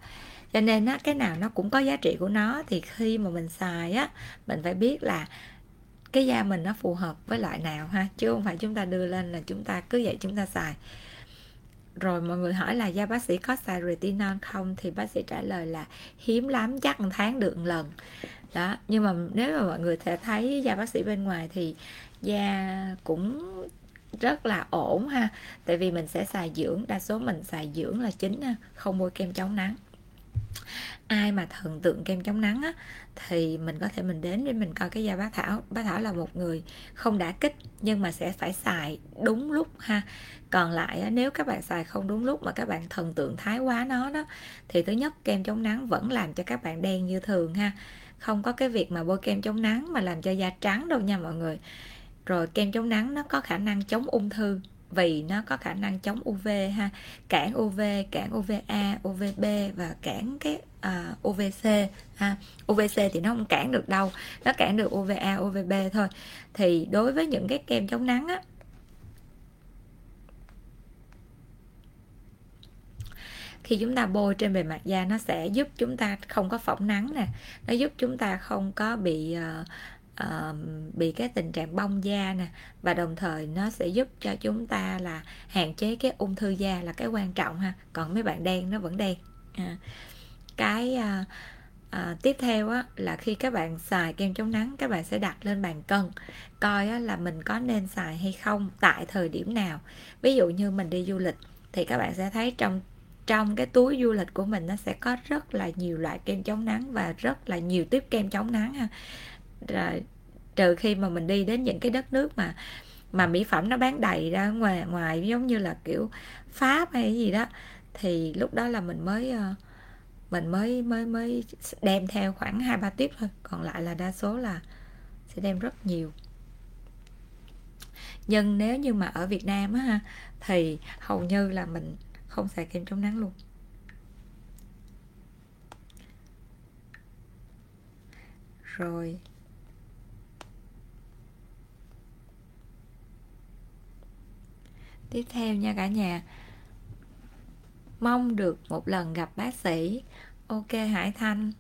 cho nên á, cái nào nó cũng có giá trị của nó, thì khi mà mình xài á, mình phải biết là cái da mình nó phù hợp với loại nào ha, chứ không phải chúng ta đưa lên là chúng ta cứ vậy chúng ta xài. Rồi mọi người hỏi là da bác sĩ có xài retinol không, thì bác sĩ trả lời là hiếm lắm, chắc một tháng được một lần đó. Nhưng mà nếu mà mọi người thể thấy da bác sĩ bên ngoài thì da cũng rất là ổn ha, tại vì mình sẽ xài dưỡng, đa số mình xài dưỡng là chính, không bôi kem chống nắng. Ai mà thần tượng kem chống nắng á, thì mình có thể mình đến để mình coi cái da bác Thảo. Bác Thảo là một người không đã kích, nhưng mà sẽ phải xài đúng lúc ha. Còn lại á, nếu các bạn xài không đúng lúc mà các bạn thần tượng thái quá nó đó, thì thứ nhất kem chống nắng vẫn làm cho các bạn đen như thường ha. Không có cái việc mà bôi kem chống nắng mà làm cho da trắng đâu nha mọi người. Rồi kem chống nắng nó có khả năng chống ung thư, vì nó có khả năng chống UV ha, cản UV, cản UVA, UVB và cản cái UVC ha. UVC thì nó không cản được đâu, nó cản được UVA, UVB thôi. Thì đối với những cái kem chống nắng á, khi chúng ta bôi trên bề mặt da nó sẽ giúp chúng ta không có phỏng nắng nè, nó giúp chúng ta không có bị cái tình trạng bong da nè, và đồng thời nó sẽ giúp cho chúng ta là hạn chế cái ung thư da là cái quan trọng ha. Còn mấy bạn đen nó vẫn đen. Tiếp theo á, là khi các bạn xài kem chống nắng, các bạn sẽ đặt lên bàn cân coi á, là mình có nên xài hay không, tại thời điểm nào. Ví dụ như mình đi du lịch thì các bạn sẽ thấy trong cái túi du lịch của mình nó sẽ có rất là nhiều loại kem chống nắng và rất là nhiều tiếp kem chống nắng ha. Rồi, trừ khi mà mình đi đến những cái đất nước mà mỹ phẩm nó bán đầy ra ngoài giống như là kiểu Pháp hay gì đó, thì lúc đó là mình mới đem theo khoảng 2-3 tiếp thôi, còn lại là đa số là sẽ đem rất nhiều. Nhưng nếu như mà ở Việt Nam á ha, thì hầu như là mình không xài kem chống nắng luôn. Rồi, tiếp theo nha cả nhà, mong được một lần gặp bác sĩ. Ok Hải Thanh.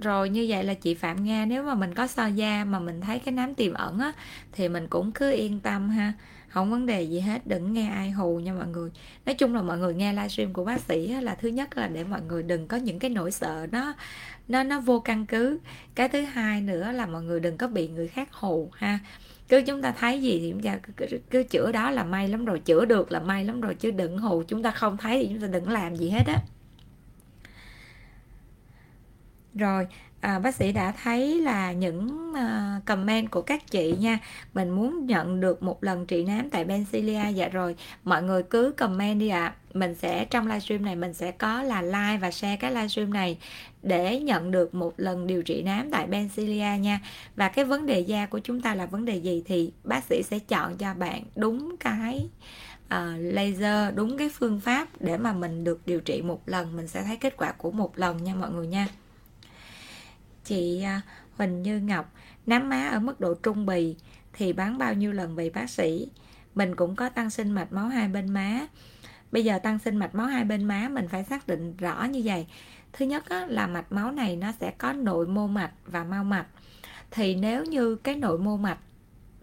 Rồi như vậy là chị Phạm Nga, nếu mà mình có sơ da mà mình thấy cái nám tiềm ẩn á, thì mình cũng cứ yên tâm ha, không vấn đề gì hết, đừng nghe ai hù nha mọi người. Nói chung là mọi người nghe livestream của bác sĩ á, là thứ nhất là để mọi người đừng có những cái nỗi sợ nó vô căn cứ. Cái thứ hai nữa là mọi người đừng có bị người khác hù ha. Cứ chúng ta thấy gì thì chúng ta cứ chữa đó là may lắm rồi, chữa được là may lắm rồi, chứ đừng hù chúng ta không thấy thì chúng ta đừng làm gì hết á. Rồi bác sĩ đã thấy là những comment của các chị nha. Mình muốn nhận được một lần trị nám tại BenCilia. Dạ rồi, mọi người cứ comment đi ạ. Mình sẽ trong livestream này mình sẽ có là like và share cái livestream này để nhận được một lần điều trị nám tại BenCilia nha. Và cái vấn đề da của chúng ta là vấn đề gì thì bác sĩ sẽ chọn cho bạn đúng cái laser, đúng cái phương pháp để mà mình được điều trị một lần. Mình sẽ thấy kết quả của một lần nha mọi người nha. Chị Huỳnh Như Ngọc, nám má ở mức độ trung bì thì bán bao nhiêu lần vậy bác sĩ? Mình cũng có tăng sinh mạch máu hai bên má. Bây giờ tăng sinh mạch máu hai bên má mình phải xác định rõ như vậy. Thứ nhất là mạch máu này nó sẽ có nội mô mạch và mao mạch. Thì nếu như cái nội mô mạch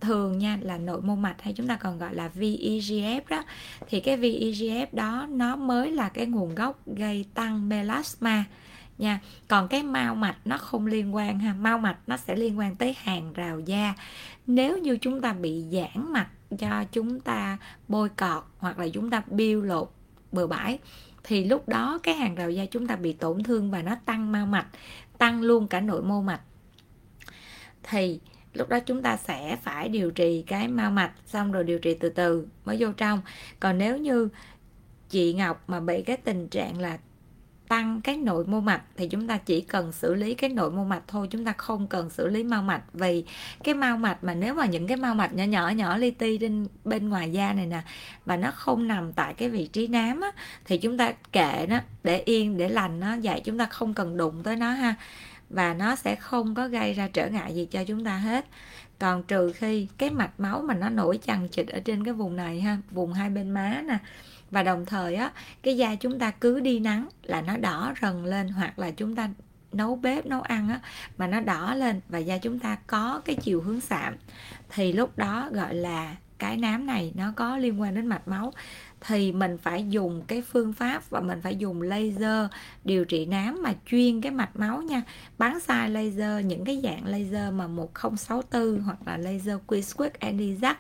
thường nha, là nội mô mạch hay chúng ta còn gọi là VEGF đó, thì cái VEGF đó nó mới là cái nguồn gốc gây tăng melasma nha. Còn cái mao mạch nó không liên quan ha. Mao mạch nó sẽ liên quan tới hàng rào da. Nếu như chúng ta bị giãn mạch do chúng ta bôi cọt hoặc là chúng ta biêu lột bừa bãi thì lúc đó cái hàng rào da chúng ta bị tổn thương và nó tăng mao mạch, tăng luôn cả nội mô mạch. Thì lúc đó chúng ta sẽ phải điều trị cái mao mạch xong rồi điều trị từ từ mới vô trong. Còn nếu như chị Ngọc mà bị cái tình trạng là tăng cái nội mô mạch thì chúng ta chỉ cần xử lý cái nội mô mạch thôi, chúng ta không cần xử lý mao mạch. Vì cái mao mạch mà nếu mà những cái mao mạch nhỏ li ti trên bên ngoài da này nè và nó không nằm tại cái vị trí nám á, thì chúng ta kệ nó để yên để lành nó vậy, chúng ta không cần đụng tới nó ha, và nó sẽ không có gây ra trở ngại gì cho chúng ta hết. Còn trừ khi cái mạch máu mà nó nổi chằng chịt ở trên cái vùng này ha, vùng hai bên má nè, và đồng thời á, cái da chúng ta cứ đi nắng là nó đỏ rần lên, hoặc là chúng ta nấu bếp nấu ăn á, mà nó đỏ lên và da chúng ta có cái chiều hướng sạm thì lúc đó gọi là cái nám này nó có liên quan đến mạch máu. Thì mình phải dùng cái phương pháp và mình phải dùng laser điều trị nám mà chuyên cái mạch máu nha. Bắn sai laser, những cái dạng laser mà 1064 hoặc là laser Quick Anti-Zag,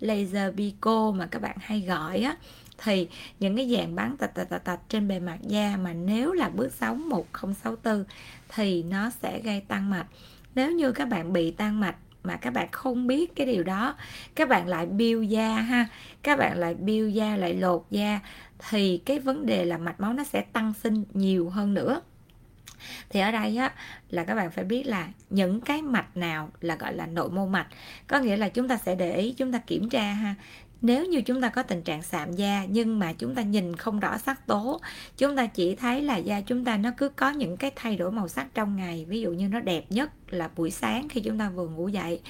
laser Pico mà các bạn hay gọi á, thì những cái dạng bắn tạch trên bề mặt da mà nếu là bước sóng 1064 thì nó sẽ gây tăng mạch. Nếu như các bạn bị tăng mạch mà các bạn không biết cái điều đó, các bạn lại biêu da ha, các bạn lại biêu da, lại lột da, thì cái vấn đề là mạch máu nó sẽ tăng sinh nhiều hơn nữa. Thì ở đây á, là các bạn phải biết là những cái mạch nào là gọi là nội mô mạch. Có nghĩa là chúng ta sẽ để ý, chúng ta kiểm tra ha. Nếu như chúng ta có tình trạng sạm da nhưng mà chúng ta nhìn không rõ sắc tố, chúng ta chỉ thấy là da chúng ta nó cứ có những cái thay đổi màu sắc trong ngày. Ví dụ như nó đẹp nhất là buổi sáng khi chúng ta vừa ngủ dậy.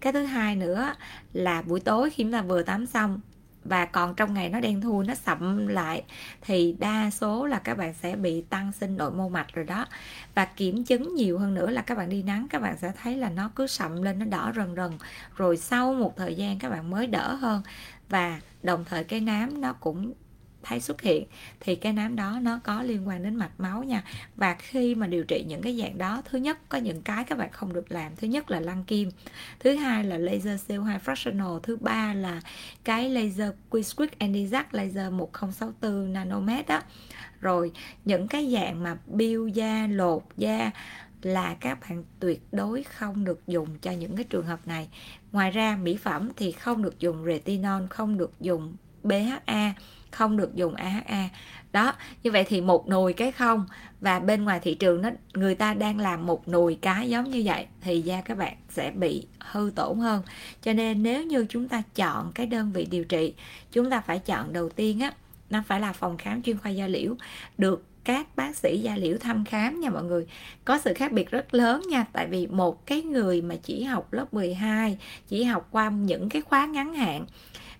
Cái thứ hai nữa là buổi tối khi chúng ta vừa tắm xong, và còn trong ngày nó đen thui, nó sậm lại, thì đa số là các bạn sẽ bị tăng sinh nội mô mạch rồi đó. Và kiểm chứng nhiều hơn nữa là các bạn đi nắng, các bạn sẽ thấy là nó cứ sậm lên, nó đỏ rần rần, rồi sau một thời gian các bạn mới đỡ hơn. Và đồng thời cái nám nó cũng thấy xuất hiện, thì cái nám đó nó có liên quan đến mạch máu nha. Và khi mà điều trị những cái dạng đó, thứ nhất có những cái các bạn không được làm. Thứ nhất là lăn kim, thứ hai là laser CO2 fractional, thứ ba là cái laser Quick Anti-Zag, laser 1064 nanomet đó. Rồi những cái dạng mà biêu da, lột da là các bạn tuyệt đối không được dùng cho những cái trường hợp này. Ngoài ra mỹ phẩm thì không được dùng retinol, không được dùng BHA, không được dùng AHA đó. Như vậy thì một nồi cái không, và bên ngoài thị trường nó người ta đang làm một nồi cái giống như vậy thì da các bạn sẽ bị hư tổn hơn. Cho nên nếu như chúng ta chọn cái đơn vị điều trị, chúng ta phải chọn đầu tiên á, nó phải là phòng khám chuyên khoa da liễu, được các bác sĩ da liễu thăm khám nha mọi người. Có sự khác biệt rất lớn nha. Tại vì một cái người mà chỉ học lớp 12, chỉ học qua những cái khóa ngắn hạn,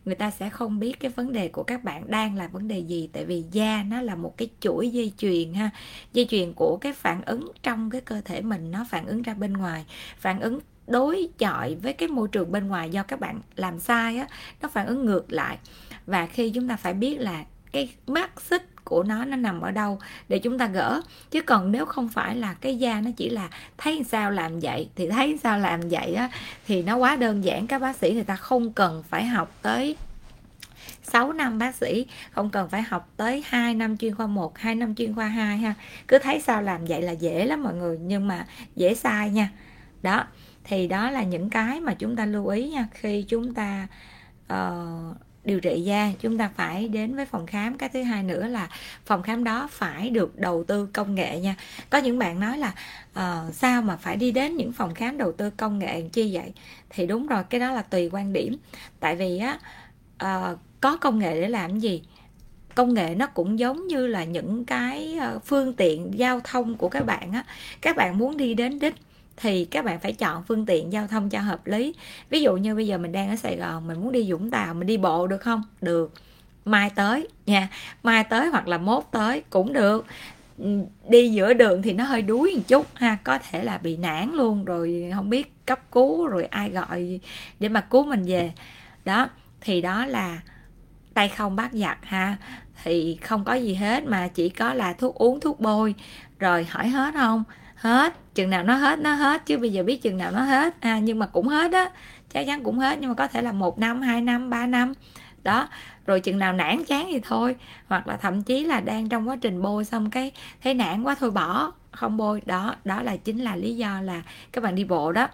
người ta sẽ không biết cái vấn đề của các bạn đang là vấn đề gì. Tại vì da nó là một cái chuỗi dây chuyền ha. Dây chuyền của cái phản ứng trong cái cơ thể mình, nó phản ứng ra bên ngoài, phản ứng đối chọi với cái môi trường bên ngoài. Do các bạn làm sai á, nó phản ứng ngược lại. Và khi chúng ta phải biết là cái mắc xích của nó nằm ở đâu để chúng ta gỡ. Chứ còn nếu không phải là cái da nó chỉ là thấy sao làm vậy thì thấy sao làm vậy á, thì nó quá đơn giản. Các bác sĩ người ta không cần phải học tới 6 năm bác sĩ, không cần phải học tới 2 năm chuyên khoa 1, 2 năm chuyên khoa 2 ha. Cứ thấy sao làm vậy là dễ lắm mọi người, nhưng mà dễ sai nha. Đó, thì đó là những cái mà chúng ta lưu ý nha. Khi chúng ta điều trị da, chúng ta phải đến với phòng khám. Cái thứ hai nữa là phòng khám đó phải được đầu tư công nghệ nha. Có những bạn nói là sao mà phải đi đến những phòng khám đầu tư công nghệ chi vậy? Thì đúng rồi, cái đó là tùy quan điểm. Tại vì á, có công nghệ để làm gì? Công nghệ nó cũng giống như là những cái phương tiện giao thông của các bạn á. Các bạn muốn đi đến đích thì các bạn phải chọn phương tiện giao thông cho hợp lý. Ví dụ như bây giờ mình đang ở Sài Gòn, mình muốn đi Vũng Tàu, mình đi bộ được không? Được. Mai tới nha, mai tới hoặc là mốt tới cũng được. Đi giữa đường thì nó hơi đuối một chút ha, có thể là bị nản luôn, rồi không biết cấp cứu, rồi ai gọi để mà cứu mình về. Đó, thì đó là tay không bắt giặc ha. Thì không có gì hết, mà chỉ có là thuốc uống, thuốc bôi. Rồi hỏi hết không? Hết, chừng nào nó hết chứ bây giờ biết chừng nào nó hết à, nhưng mà cũng hết á, chắc chắn cũng hết, nhưng mà có thể là 1 năm, 2 năm, 3 năm đó. Rồi chừng nào nản chán thì thôi, hoặc là thậm chí là đang trong quá trình bôi xong cái thấy nản quá thôi bỏ, không bôi. Đó là chính là lý do là các bạn đi bộ đó.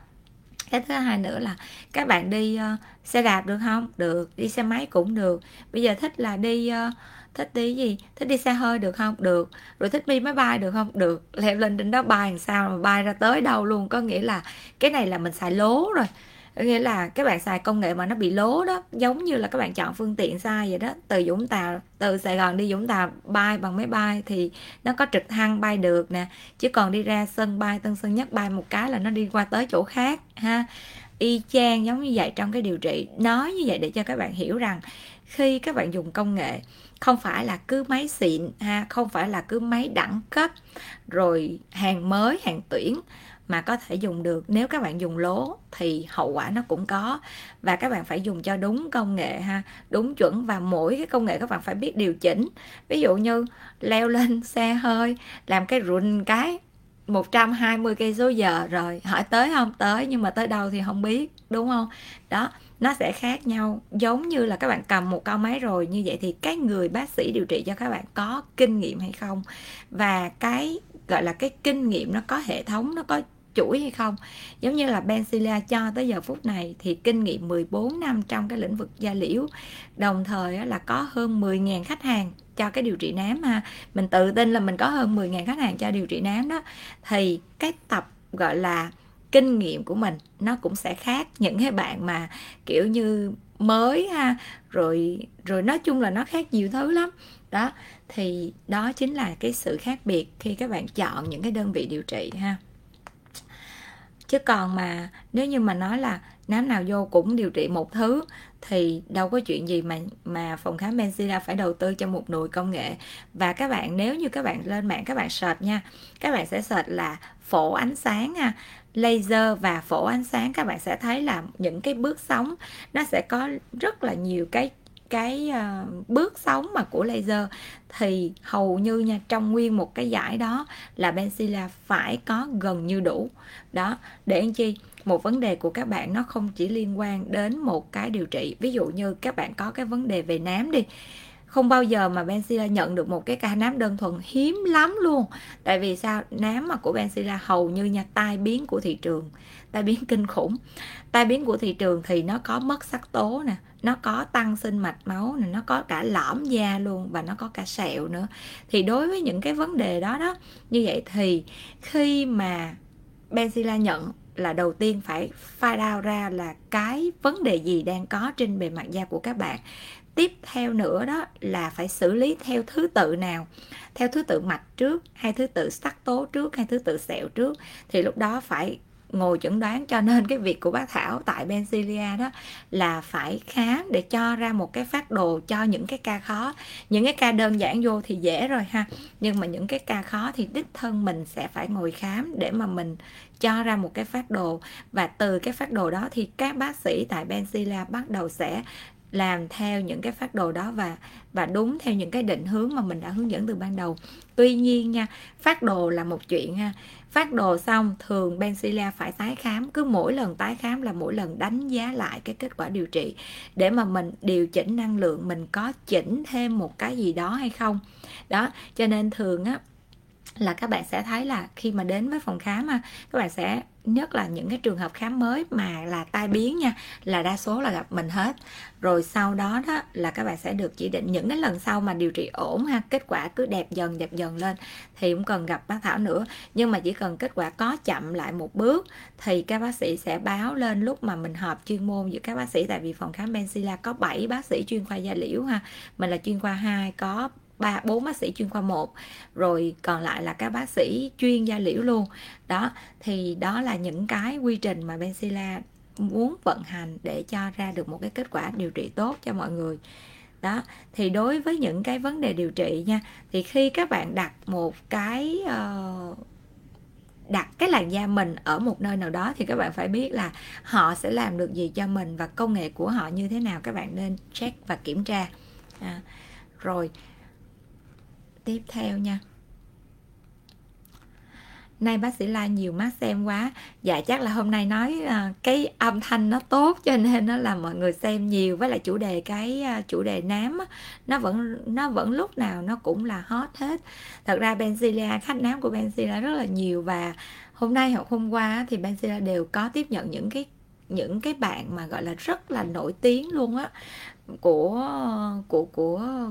Cái thứ hai nữa là các bạn đi xe đạp được không? Được. Đi xe máy cũng được. Bây giờ thích là đi thích đi gì? Thích đi xe hơi được không? Được. Rồi thích đi máy bay được không? Được. Leo lên trên đó bay làm sao mà bay ra tới đâu luôn. Có nghĩa là cái này là mình xài lố rồi. Có nghĩa là các bạn xài công nghệ mà nó bị lố đó. Giống như là các bạn chọn phương tiện sai vậy đó. Từ Sài Gòn đi Vũng Tàu bay bằng máy bay thì nó có trực thăng bay được nè. Chứ còn đi ra sân bay Tân Sơn Nhất bay một cái là nó đi qua tới chỗ khác ha. Y chang giống như vậy trong cái điều trị. Nói như vậy để cho các bạn hiểu rằng khi các bạn dùng công nghệ, không phải là cứ máy xịn ha, không phải là cứ máy đẳng cấp rồi hàng mới, hàng tuyển mà có thể dùng được. Nếu các bạn dùng lố thì hậu quả nó cũng có, và các bạn phải dùng cho đúng công nghệ ha, đúng chuẩn. Và mỗi cái công nghệ các bạn phải biết điều chỉnh. Ví dụ như leo lên xe hơi làm cái run cái 120 km/h rồi hỏi tới không? Tới, nhưng mà tới đâu thì không biết, đúng không? Đó, nó sẽ khác nhau. Giống như là các bạn cầm một con máy rồi như vậy thì cái người bác sĩ điều trị cho các bạn có kinh nghiệm hay không, và cái gọi là cái kinh nghiệm nó có hệ thống, nó có chuỗi hay không. Giống như là BenCilia cho tới giờ phút này thì kinh nghiệm 14 năm trong cái lĩnh vực da liễu, đồng thời là có hơn 10.000 khách hàng cho cái điều trị nám ha. Mình tự tin là mình có hơn 10.000 khách hàng cho điều trị nám đó. Thì cái tập gọi là kinh nghiệm của mình nó cũng sẽ khác những cái bạn mà kiểu như mới ha, rồi nói chung là nó khác nhiều thứ lắm. Đó, thì đó chính là cái sự khác biệt khi các bạn chọn những cái đơn vị điều trị ha. Chứ còn mà nếu như mà nói là nám nào vô cũng điều trị một thứ thì đâu có chuyện gì mà phòng khám BenCilia phải đầu tư cho một nồi công nghệ. Và các bạn, nếu như các bạn lên mạng các bạn search nha, các bạn sẽ search là phổ ánh sáng ha, laser và phổ ánh sáng, các bạn sẽ thấy là những cái bước sóng nó sẽ có rất là nhiều cái bước sóng mà của laser. Thì hầu như nha, trong nguyên một cái giải đó là BenCilia phải có gần như đủ. Đó, để làm chi? Một vấn đề của các bạn nó không chỉ liên quan đến một cái điều trị. Ví dụ như các bạn có cái vấn đề về nám đi, không bao giờ mà BenCilia nhận được một cái ca nám đơn thuần, hiếm lắm luôn. Tại vì sao? Nám mà của BenCilia hầu như nha, tai biến của thị trường, tai biến kinh khủng. Tai biến của thị trường thì nó có mất sắc tố nè, nó có tăng sinh mạch máu nè, nó có cả lõm da luôn, và nó có cả sẹo nữa. Thì đối với những cái vấn đề đó đó, như vậy thì khi mà BenCilia nhận là đầu tiên phải find out ra là cái vấn đề gì đang có trên bề mặt da của các bạn. Tiếp theo nữa đó là phải xử lý theo thứ tự nào, theo thứ tự mạch trước hay thứ tự sắc tố trước hay thứ tự sẹo trước, thì lúc đó phải ngồi chẩn đoán. Cho nên cái việc của bác Thảo tại BenCilia đó là phải khám để cho ra một cái phác đồ cho những cái ca khó. Những cái ca đơn giản vô thì dễ rồi ha, nhưng mà những cái ca khó thì đích thân mình sẽ phải ngồi khám để mà mình cho ra một cái phác đồ. Và từ cái phác đồ đó thì các bác sĩ tại BenCilia bắt đầu sẽ làm theo những cái phác đồ đó và đúng theo những cái định hướng mà mình đã hướng dẫn từ ban đầu. Tuy nhiên nha, phác đồ là một chuyện ha. Phác đồ xong thường BenCilia phải tái khám, cứ mỗi lần tái khám là mỗi lần đánh giá lại cái kết quả điều trị để mà mình điều chỉnh năng lượng, mình có chỉnh thêm một cái gì đó hay không. Đó, cho nên thường á là các bạn sẽ thấy là khi mà đến với phòng khám các bạn sẽ, nhất là những cái trường hợp khám mới mà là tai biến nha, là đa số là gặp mình hết. Rồi sau đó đó là các bạn sẽ được chỉ định, những cái lần sau mà điều trị ổn ha, kết quả cứ đẹp dần lên thì cũng cần gặp bác Thảo nữa. Nhưng mà chỉ cần kết quả có chậm lại một bước thì các bác sĩ sẽ báo lên lúc mà mình họp chuyên môn giữa các bác sĩ, tại vì phòng khám BenCilia có 7 bác sĩ chuyên khoa da liễu ha. Mình là chuyên khoa 2, có 4 bác sĩ chuyên khoa 1, rồi còn lại là các bác sĩ chuyên da liễu luôn. Đó, thì đó là những cái quy trình mà BenCilia muốn vận hành để cho ra được một cái kết quả điều trị tốt cho mọi người. Đó, thì đối với những cái vấn đề điều trị nha, thì khi các bạn đặt cái làn da mình ở một nơi nào đó thì các bạn phải biết là họ sẽ làm được gì cho mình và công nghệ của họ như thế nào, các bạn nên check và kiểm tra. Rồi tiếp theo nha. Nay bác sĩ la nhiều mắt xem quá. Dạ chắc là hôm nay nói cái âm thanh nó tốt cho nên nó là mọi người xem nhiều, với lại chủ đề nám nó vẫn lúc nào nó cũng là hot hết. Thật ra BenCilia, khách nám của BenCilia rất là nhiều, và hôm nay hoặc hôm qua thì BenCilia đều có tiếp nhận những cái bạn mà gọi là rất là nổi tiếng luôn á, của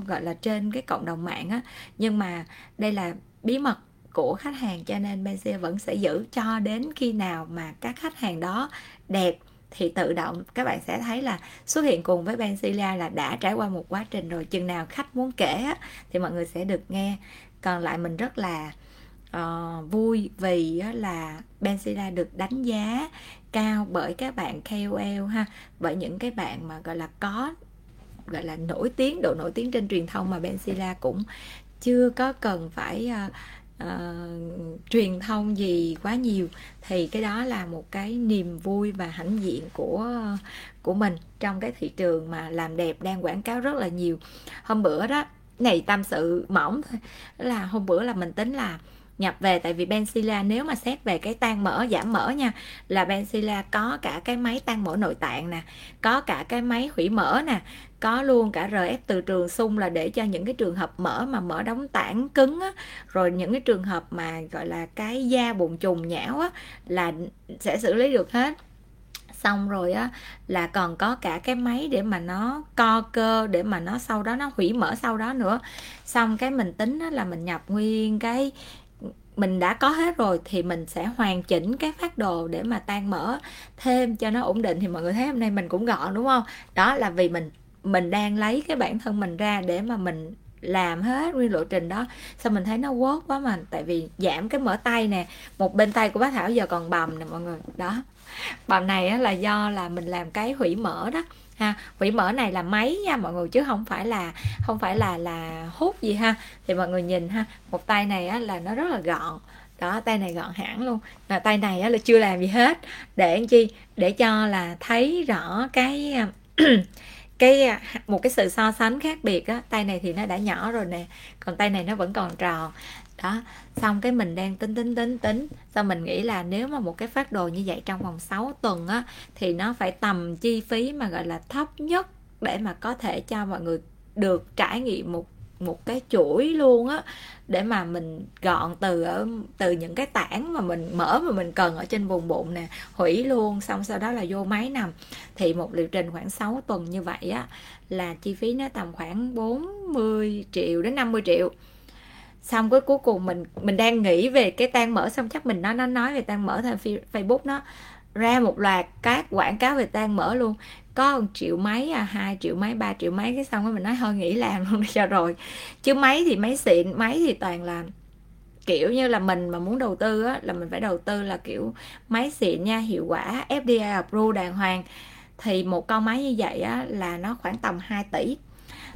gọi là trên cái cộng đồng mạng á. Nhưng mà đây là bí mật của khách hàng cho nên BenCilia vẫn sẽ giữ cho đến khi nào mà các khách hàng đó đẹp thì tự động các bạn sẽ thấy là xuất hiện cùng với BenCilia là đã trải qua một quá trình rồi. Chừng nào khách muốn kể á, thì mọi người sẽ được nghe. Còn lại mình rất là vui vì là BenCilia được đánh giá cao bởi các bạn KOL ha, bởi những cái bạn mà gọi là nổi tiếng, độ nổi tiếng trên truyền thông mà BenCilia cũng chưa có cần phải truyền thông gì quá nhiều, thì cái đó là một cái niềm vui và hãnh diện của mình trong cái thị trường mà làm đẹp đang quảng cáo rất là nhiều. Hôm bữa đó này, tâm sự mỏng thôi, là hôm bữa là mình tính là nhập về, tại vì BenCilia nếu mà xét về cái tan mỡ, giảm mỡ nha, là BenCilia có cả cái máy tan mỡ nội tạng nè, có cả cái máy hủy mỡ nè, có luôn cả RF từ trường xung là để cho những cái trường hợp mỡ mà mỡ đóng tảng cứng á, rồi những cái trường hợp mà gọi là cái da bùn chùng nhão á là sẽ xử lý được hết. Xong rồi á là còn có cả cái máy để mà nó co cơ, để mà nó sau đó nó hủy mỡ sau đó nữa. Xong cái mình tính á, là mình nhập nguyên cái mình đã có hết rồi thì mình sẽ hoàn chỉnh cái phác đồ để mà tan mỡ thêm cho nó ổn định. Thì mọi người thấy hôm nay mình cũng gọn đúng không? Đó là vì mình đang lấy cái bản thân mình ra để mà mình làm hết nguyên lộ trình đó. Xong mình thấy nó work quá mà, tại vì giảm cái mỡ tay nè, một bên tay của bác Thảo giờ còn bầm nè mọi người. Đó, bầm này á, là do là mình làm cái hủy mỡ đó ha. Hủy mỡ này là máy nha mọi người, chứ không phải là hút gì ha. Thì mọi người nhìn ha, một tay này á, là nó rất là gọn đó, tay này gọn hẳn luôn, mà tay này á, là chưa làm gì hết, để làm chi, để cho là thấy rõ cái một cái sự so sánh khác biệt á. Tay này thì nó đã nhỏ rồi nè, còn tay này nó vẫn còn tròn đó. Xong cái mình đang tính, xong mình nghĩ là nếu mà một cái phác đồ như vậy trong vòng 6 tuần á thì nó phải tầm chi phí mà gọi là thấp nhất để mà có thể cho mọi người được trải nghiệm một cái chuỗi luôn á, để mà mình gọn từ những cái tảng mà mỡ mà mình cần ở trên vùng bụng nè, hủy luôn, xong sau đó là vô máy nằm. Thì một liệu trình khoảng 6 tuần như vậy á là chi phí nó tầm khoảng 40 triệu đến 50 triệu. Xong cái cuối cùng mình đang nghĩ về cái tan mỡ, xong chắc mình nó nói về tan mỡ thì Facebook nó ra một loạt các quảng cáo về tan mỡ luôn, có 1 triệu mấy, 2 triệu mấy, 3 triệu mấy. Cái xong rồi mình nói thôi nghỉ làm luôn cho rồi, chứ máy thì máy xịn, máy thì toàn là kiểu như là mình mà muốn đầu tư á, là mình phải đầu tư là kiểu máy xịn nha, hiệu quả FDA approved đàng hoàng. Thì một con máy như vậy á, là nó khoảng tầm 2 tỷ,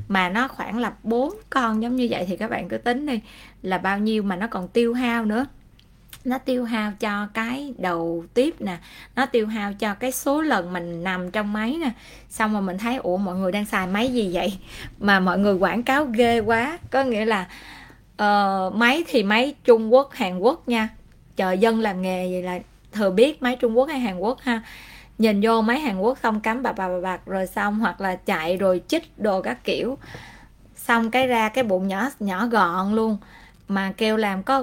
mà nó khoảng là 4 con giống như vậy thì các bạn cứ tính đi là bao nhiêu, mà nó còn tiêu hao nữa. nó tiêu hao cho cái đầu tiếp nè, nó tiêu hao cho cái số lần mình nằm trong máy nè. Xong rồi mình thấy ủa mọi người đang xài máy gì vậy mà mọi người quảng cáo ghê quá. Có nghĩa là máy thì máy Trung Quốc, Hàn Quốc nha. Chợ dân làm nghề vậy là thừa biết máy Trung Quốc hay Hàn Quốc ha. Nhìn vô máy Hàn Quốc xong cắm bạc rồi xong, hoặc là chạy rồi chích đồ các kiểu. Xong cái ra cái bụng nhỏ nhỏ gọn luôn. Mà kêu làm có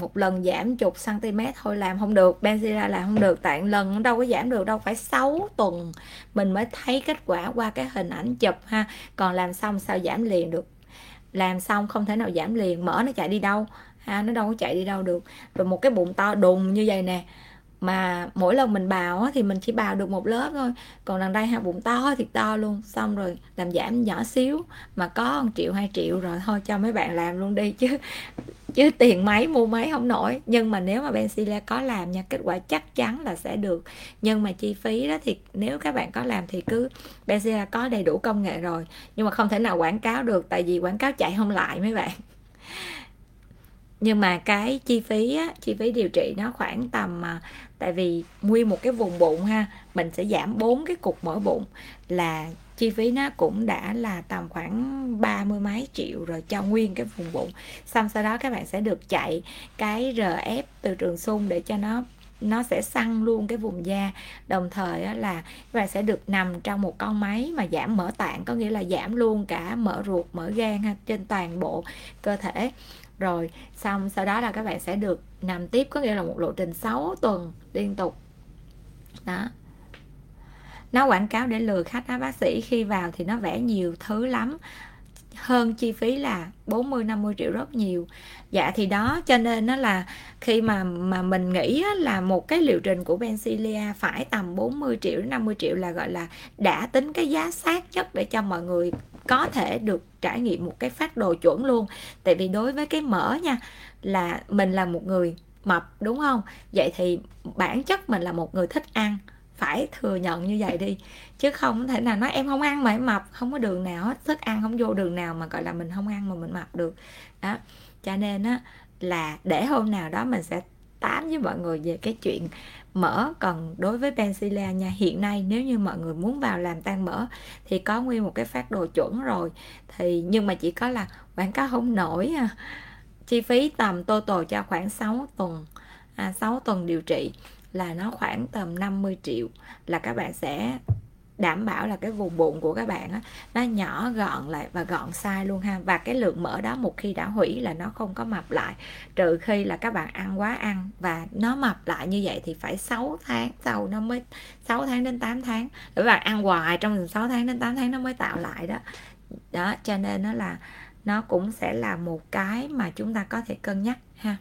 một lần giảm chục cm thôi làm không được. BenCilia là không được, tại lần đâu có giảm được đâu, phải 6 tuần mình mới thấy kết quả qua cái hình ảnh chụp ha. Còn làm xong sao giảm liền được, làm xong không thể nào giảm liền, mỡ nó chạy đi đâu ha, nó đâu có chạy đi đâu được. Rồi một cái bụng to đùng như vậy nè, mà mỗi lần mình bào thì mình chỉ bào được một lớp thôi. Còn đằng đây ha, bụng to thiệt to luôn. Xong rồi làm giảm nhỏ xíu mà có 1 triệu 2 triệu rồi thôi cho mấy bạn làm luôn đi, chứ tiền máy mua máy không nổi. Nhưng mà nếu mà BenCilia có làm nha, kết quả chắc chắn là sẽ được. Nhưng mà chi phí đó thì nếu các bạn có làm thì cứ, BenCilia có đầy đủ công nghệ rồi, nhưng mà không thể nào quảng cáo được, tại vì quảng cáo chạy không lại mấy bạn. Nhưng mà cái chi phí á, chi phí điều trị nó khoảng tầm, tại vì nguyên một cái vùng bụng ha, mình sẽ giảm 4 cái cục mỡ bụng là chi phí nó cũng đã là tầm khoảng 30 mấy triệu rồi cho nguyên cái vùng bụng. Xong sau đó các bạn sẽ được chạy cái RF từ trường xung để cho nó sẽ săn luôn cái vùng da. Đồng thời á, là các bạn sẽ được nằm trong một con máy mà giảm mỡ tạng, có nghĩa là giảm luôn cả mỡ ruột, mỡ gan ha, trên toàn bộ cơ thể. Rồi xong sau đó là các bạn sẽ được nằm tiếp, có nghĩa là một lộ trình 6 tuần liên tục đó. Nó quảng cáo để lừa khách á, bác sĩ khi vào thì nó vẽ nhiều thứ lắm, hơn chi phí là 40-50 triệu rất nhiều. Dạ thì đó, cho nên nó là khi mà mình nghĩ là một cái liệu trình của BenCilia phải tầm 40 triệu đến 50 triệu là gọi là đã tính cái giá sát nhất để cho mọi người có thể được trải nghiệm một cái phác đồ chuẩn luôn. Tại vì đối với cái mỡ nha, là mình là một người mập đúng không? Vậy thì bản chất mình là một người thích ăn, phải thừa nhận như vậy đi, chứ không thể nào nói em không ăn mà em mập, không có đường nào hết. Thức ăn không vô đường nào mà gọi là mình không ăn mà mình mập được đó. Cho nên á, là để hôm nào đó mình sẽ tám với mọi người về cái chuyện mỡ. Còn đối với BenCilia nha, hiện nay nếu như mọi người muốn vào làm tan mỡ thì có nguyên một cái phác đồ chuẩn rồi, thì nhưng mà chỉ có là quảng cáo không nổi ha. Chi phí tầm total cho khoảng 6 tuần điều trị là nó khoảng tầm 50 triệu là các bạn sẽ đảm bảo là cái vùng bụng của các bạn á, nó nhỏ gọn lại và gọn size luôn ha. Và cái lượng mỡ đó một khi đã hủy là nó không có mập lại, trừ khi là các bạn ăn quá ăn và nó mập lại. Như vậy thì phải 6 tháng sau nó mới, 6 tháng đến 8 tháng các bạn ăn hoài, trong 6 tháng đến 8 tháng nó mới tạo lại đó. Đó cho nên nó là nó cũng sẽ là một cái mà chúng ta có thể cân nhắc ha.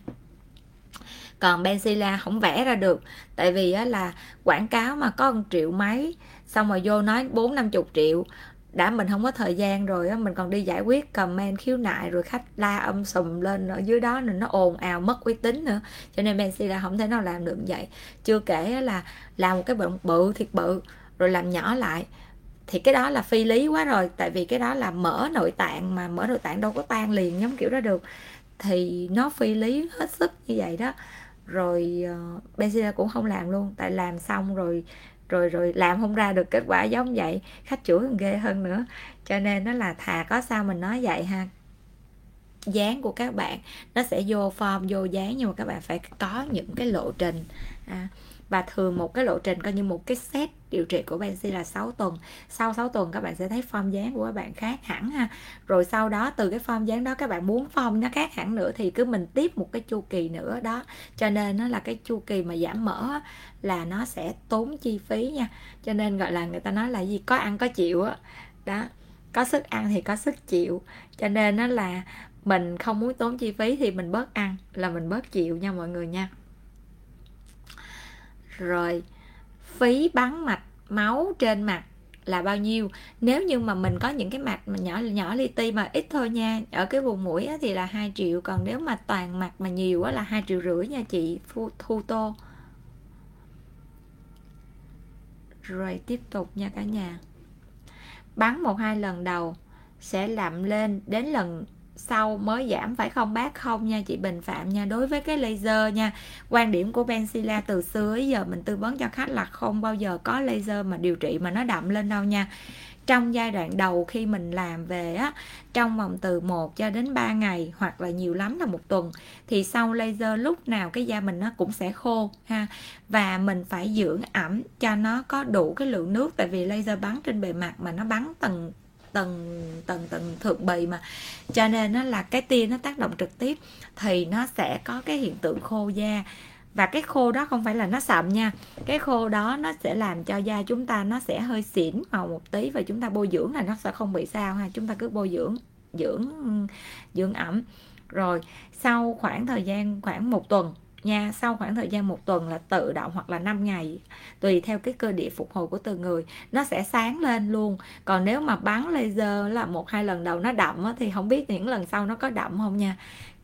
Còn BenCilia không vẽ ra được, tại vì á, là quảng cáo mà có 1 triệu mấy, xong rồi vô nói 40-50 triệu, đã mình không có thời gian rồi á, mình còn đi giải quyết comment khiếu nại, rồi khách la sùm lên ở dưới đó, nên nó ồn ào mất uy tín nữa. Cho nên BenCilia không thể nào làm được vậy. Chưa kể á, là làm một cái bụng bự thiệt bự rồi làm nhỏ lại thì cái đó là phi lý quá rồi, tại vì cái đó là mỡ nội tạng, mà mỡ nội tạng đâu có tan liền giống kiểu đó được, thì nó phi lý hết sức như vậy đó. Rồi BenCilia cũng không làm luôn, tại làm xong rồi làm không ra được kết quả giống vậy, khách chửi còn ghê hơn nữa. Cho nên nó là thà có sao mình nói vậy ha. Dáng của các bạn nó sẽ vô form vô dáng, nhưng mà các bạn phải có những cái lộ trình và thường một cái lộ trình coi như một cái set điều trị của BenCilia là 6 tuần. Sau 6 tuần các bạn sẽ thấy form dáng của các bạn khác hẳn ha. Rồi sau đó từ cái form dáng đó các bạn muốn form nó khác hẳn nữa thì cứ mình tiếp một cái chu kỳ nữa đó. Cho nên nó là cái chu kỳ mà giảm mỡ á, là nó sẽ tốn chi phí nha. Cho nên gọi là người ta nói là gì, có ăn có chịu á. Đó, có sức ăn thì có sức chịu. Cho nên nó là mình không muốn tốn chi phí thì mình bớt ăn là mình bớt chịu nha mọi người nha. Rồi phí bắn mạch máu trên mặt là bao nhiêu? Nếu như mà mình có những cái mạch mà nhỏ nhỏ li ti mà ít thôi nha, ở cái vùng mũi á thì là 2 triệu, còn nếu mà toàn mặt mà nhiều á là 2,5 triệu nha chị Thu Tô. Rồi tiếp tục nha cả nhà. Bắn 1-2 lần đầu sẽ lặm lên đến lần sau mới giảm phải không bác? Không nha chị Bình Phạm nha. Đối với cái laser nha, quan điểm của BenCilia từ xưa tới giờ mình tư vấn cho khách là không bao giờ có laser mà điều trị mà nó đậm lên đâu nha. Trong giai đoạn đầu khi mình làm về á, trong vòng từ 1 cho đến 3 ngày hoặc là nhiều lắm là 1 tuần, thì sau laser lúc nào cái da mình nó cũng sẽ khô ha. Và mình phải dưỡng ẩm cho nó có đủ cái lượng nước, tại vì laser bắn trên bề mặt mà nó bắn tầng thượng bì mà, cho nên nó là cái tia nó tác động trực tiếp thì nó sẽ có cái hiện tượng khô da. Và cái khô đó không phải là nó sậm nha, cái khô đó nó sẽ làm cho da chúng ta nó sẽ hơi xỉn màu một tí, và chúng ta bôi dưỡng là nó sẽ không bị sao ha. Chúng ta cứ bôi dưỡng ẩm, rồi sau khoảng thời gian khoảng 1 tuần nha, sau khoảng thời gian 1 tuần là tự động, hoặc là 5 ngày tùy theo cái cơ địa phục hồi của từng người, nó sẽ sáng lên luôn. Còn nếu mà bắn laser là 1-2 lần đầu nó đậm á, thì không biết những lần sau nó có đậm không nha.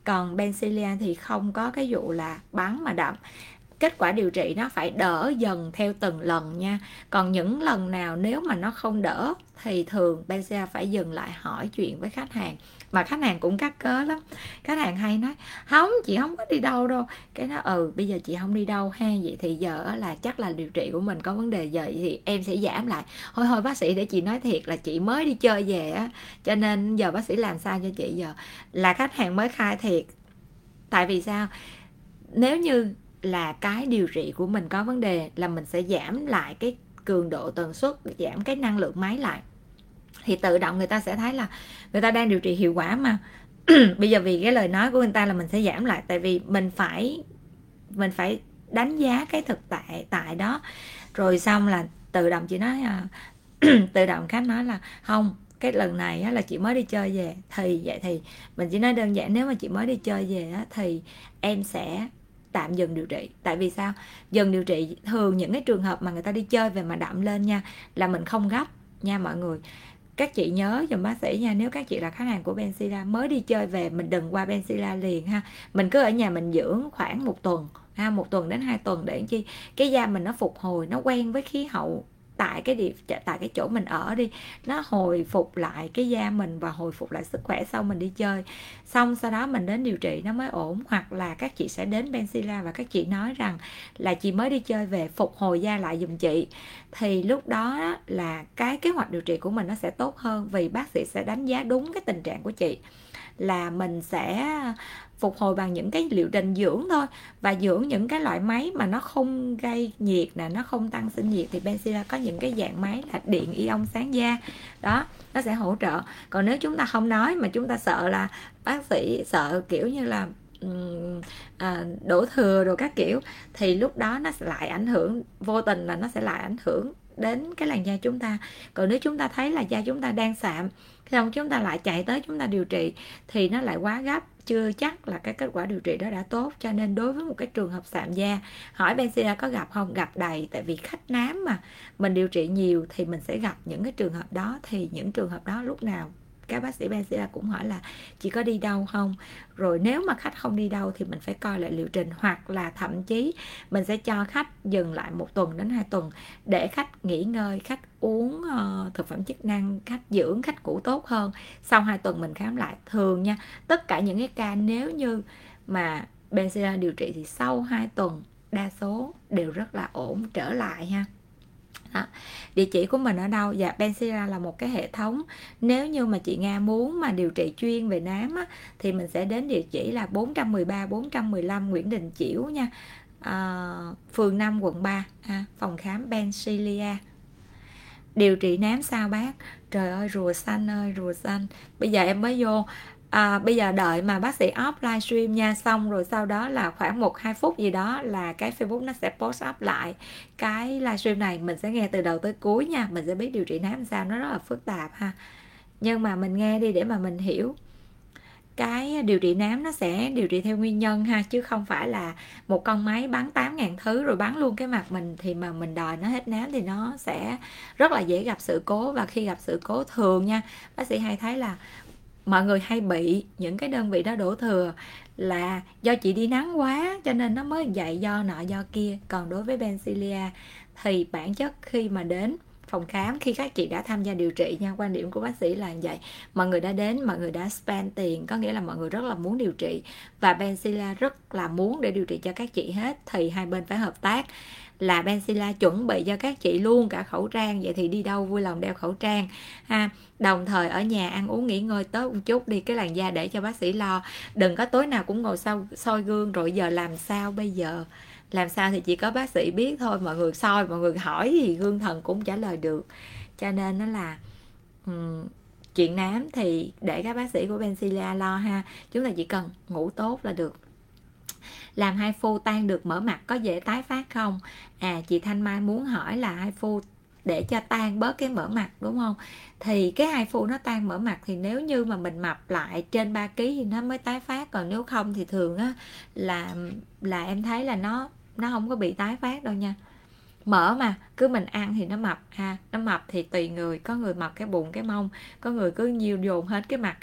Còn BenCilia thì không có cái vụ là bắn mà đậm. Kết quả điều trị nó phải đỡ dần theo từng lần nha. Còn những lần nào nếu mà nó không đỡ thì thường BenCilia phải dừng lại hỏi chuyện với khách hàng. Mà khách hàng cũng cắt cớ lắm. Khách hàng hay nói, không, chị không có đi đâu đâu. Cái nó bây giờ chị không đi đâu ha, vậy thì giờ là chắc là điều trị của mình có vấn đề, giờ thì em sẽ giảm lại. Thôi bác sĩ, để chị nói thiệt là chị mới đi chơi về á, cho nên giờ bác sĩ làm sao cho chị giờ? Là khách hàng mới khai thiệt. Tại vì sao? Nếu như là cái điều trị của mình có vấn đề là mình sẽ giảm lại cái cường độ tần suất, giảm cái năng lượng máy lại, thì tự động người ta sẽ thấy là người ta đang điều trị hiệu quả mà. Bây giờ vì cái lời nói của người ta là mình sẽ giảm lại, tại vì mình phải đánh giá cái thực tại đó. Rồi xong là tự động chị nói tự động khách nói là không, cái lần này là chị mới đi chơi về, thì vậy thì mình chỉ nói đơn giản, nếu mà chị mới đi chơi về thì em sẽ tạm dừng điều trị. Tại vì sao? Dừng điều trị thường những cái trường hợp mà người ta đi chơi về mà đậm lên nha, là mình không gấp nha mọi người. Các chị nhớ dùm bác sĩ nha, nếu các chị là khách hàng của BenCilia mới đi chơi về, mình đừng qua BenCilia liền ha. Mình cứ ở nhà mình dưỡng khoảng 1 tuần ha, 1 tuần đến 2 tuần, để chi cái da mình nó phục hồi, nó quen với khí hậu tại cái chỗ mình ở đi, nó hồi phục lại cái da mình và hồi phục lại sức khỏe sau mình đi chơi. Xong sau đó mình đến điều trị nó mới ổn. Hoặc là các chị sẽ đến BenCilia và các chị nói rằng là chị mới đi chơi về, phục hồi da lại giùm chị, thì lúc đó là cái kế hoạch điều trị của mình nó sẽ tốt hơn, vì bác sĩ sẽ đánh giá đúng cái tình trạng của chị, là mình sẽ phục hồi bằng những cái liệu trình dưỡng thôi, và dưỡng những cái loại máy mà nó không gây nhiệt nè, nó không tăng sinh nhiệt. Thì BenCilia có những cái dạng máy là điện ion sáng da đó, nó sẽ hỗ trợ. Còn nếu chúng ta không nói mà chúng ta sợ là bác sĩ sợ kiểu như là đổ thừa rồi các kiểu, thì lúc đó nó sẽ lại ảnh hưởng, vô tình là nó sẽ lại ảnh hưởng đến cái làn da chúng ta. Còn nếu chúng ta thấy là da chúng ta đang sạm, xong chúng ta lại chạy tới chúng ta điều trị thì nó lại quá gấp, chưa chắc là cái kết quả điều trị đó đã tốt. Cho nên đối với một cái trường hợp sạm da, hỏi BenCilia có gặp không? Gặp đầy, tại vì khách nám mà mình điều trị nhiều thì mình sẽ gặp những cái trường hợp đó. Thì những trường hợp đó lúc nào các bác sĩ BenCilia cũng hỏi là chị có đi đâu không. Rồi nếu mà khách không đi đâu thì mình phải coi lại liệu trình, hoặc là thậm chí mình sẽ cho khách dừng lại 1 tuần đến 2 tuần để khách nghỉ ngơi, khách uống thực phẩm chức năng, khách dưỡng, khách cũ tốt hơn. Sau 2 tuần mình khám lại thường nha. Tất cả những cái ca nếu như mà BenCilia điều trị thì sau 2 tuần đa số đều rất là ổn trở lại ha. À, địa chỉ của mình ở đâu? Dạ, BenCilia là một cái hệ thống. Nếu như mà chị Nga muốn mà điều trị chuyên về nám á, thì mình sẽ đến địa chỉ là 413-415 Nguyễn Đình Chiểu nha, phường 5 quận 3 ha, phòng khám BenCilia. Điều trị nám sao bác? Trời ơi, rùa xanh bây giờ em mới vô. Bây giờ đợi mà bác sĩ off livestream nha, xong rồi sau đó là khoảng 1-2 phút gì đó là cái Facebook nó sẽ post up lại cái livestream này, mình sẽ nghe từ đầu tới cuối nha, mình sẽ biết điều trị nám làm sao, nó rất là phức tạp ha. Nhưng mà mình nghe đi để mà mình hiểu. Cái điều trị nám nó sẽ điều trị theo nguyên nhân ha, chứ không phải là một con máy bắn 8.000 thứ rồi bắn luôn cái mặt mình, thì mà mình đòi nó hết nám thì nó sẽ rất là dễ gặp sự cố. Và khi gặp sự cố thường nha, bác sĩ hay thấy là mọi người hay bị những cái đơn vị đó đổ thừa là do chị đi nắng quá cho nên nó mới vậy, do nọ do kia. Còn đối với BenCilia thì bản chất khi mà đến phòng khám khi các chị đã tham gia điều trị nha. Quan điểm của bác sĩ là như vậy. Mọi người đã đến, mọi người đã spend tiền, có nghĩa là mọi người rất là muốn điều trị và BenCilia rất là muốn để điều trị cho các chị hết, thì hai bên phải hợp tác. Là BenCilia chuẩn bị cho các chị luôn cả khẩu trang, vậy thì đi đâu vui lòng đeo khẩu trang ha. Đồng thời ở nhà ăn uống nghỉ ngơi tới một chút đi, cái làn da để cho bác sĩ lo, đừng có tối nào cũng ngồi sau soi gương rồi giờ làm sao bây giờ. Làm sao thì chỉ có bác sĩ biết thôi, mọi người soi, mọi người hỏi thì gương thần cũng trả lời được. Cho nên nó là chuyện nám thì để các bác sĩ của BenCilia lo ha. Chúng ta chỉ cần ngủ tốt là được. Làm haifu tan được mỡ mặt có dễ tái phát không? À, chị Thanh Mai muốn hỏi là haifu để cho tan bớt cái mỡ mặt đúng không? Thì cái haifu nó tan mỡ mặt thì nếu như mà mình mập lại trên 3 kg thì nó mới tái phát. Còn nếu không thì thường á là em thấy là nó không có bị tái phát đâu nha. Mỡ mà cứ mình ăn thì nó mập ha. Nó mập thì tùy người, có người mập cái bụng cái mông, có người cứ nhiều dồn hết cái mặt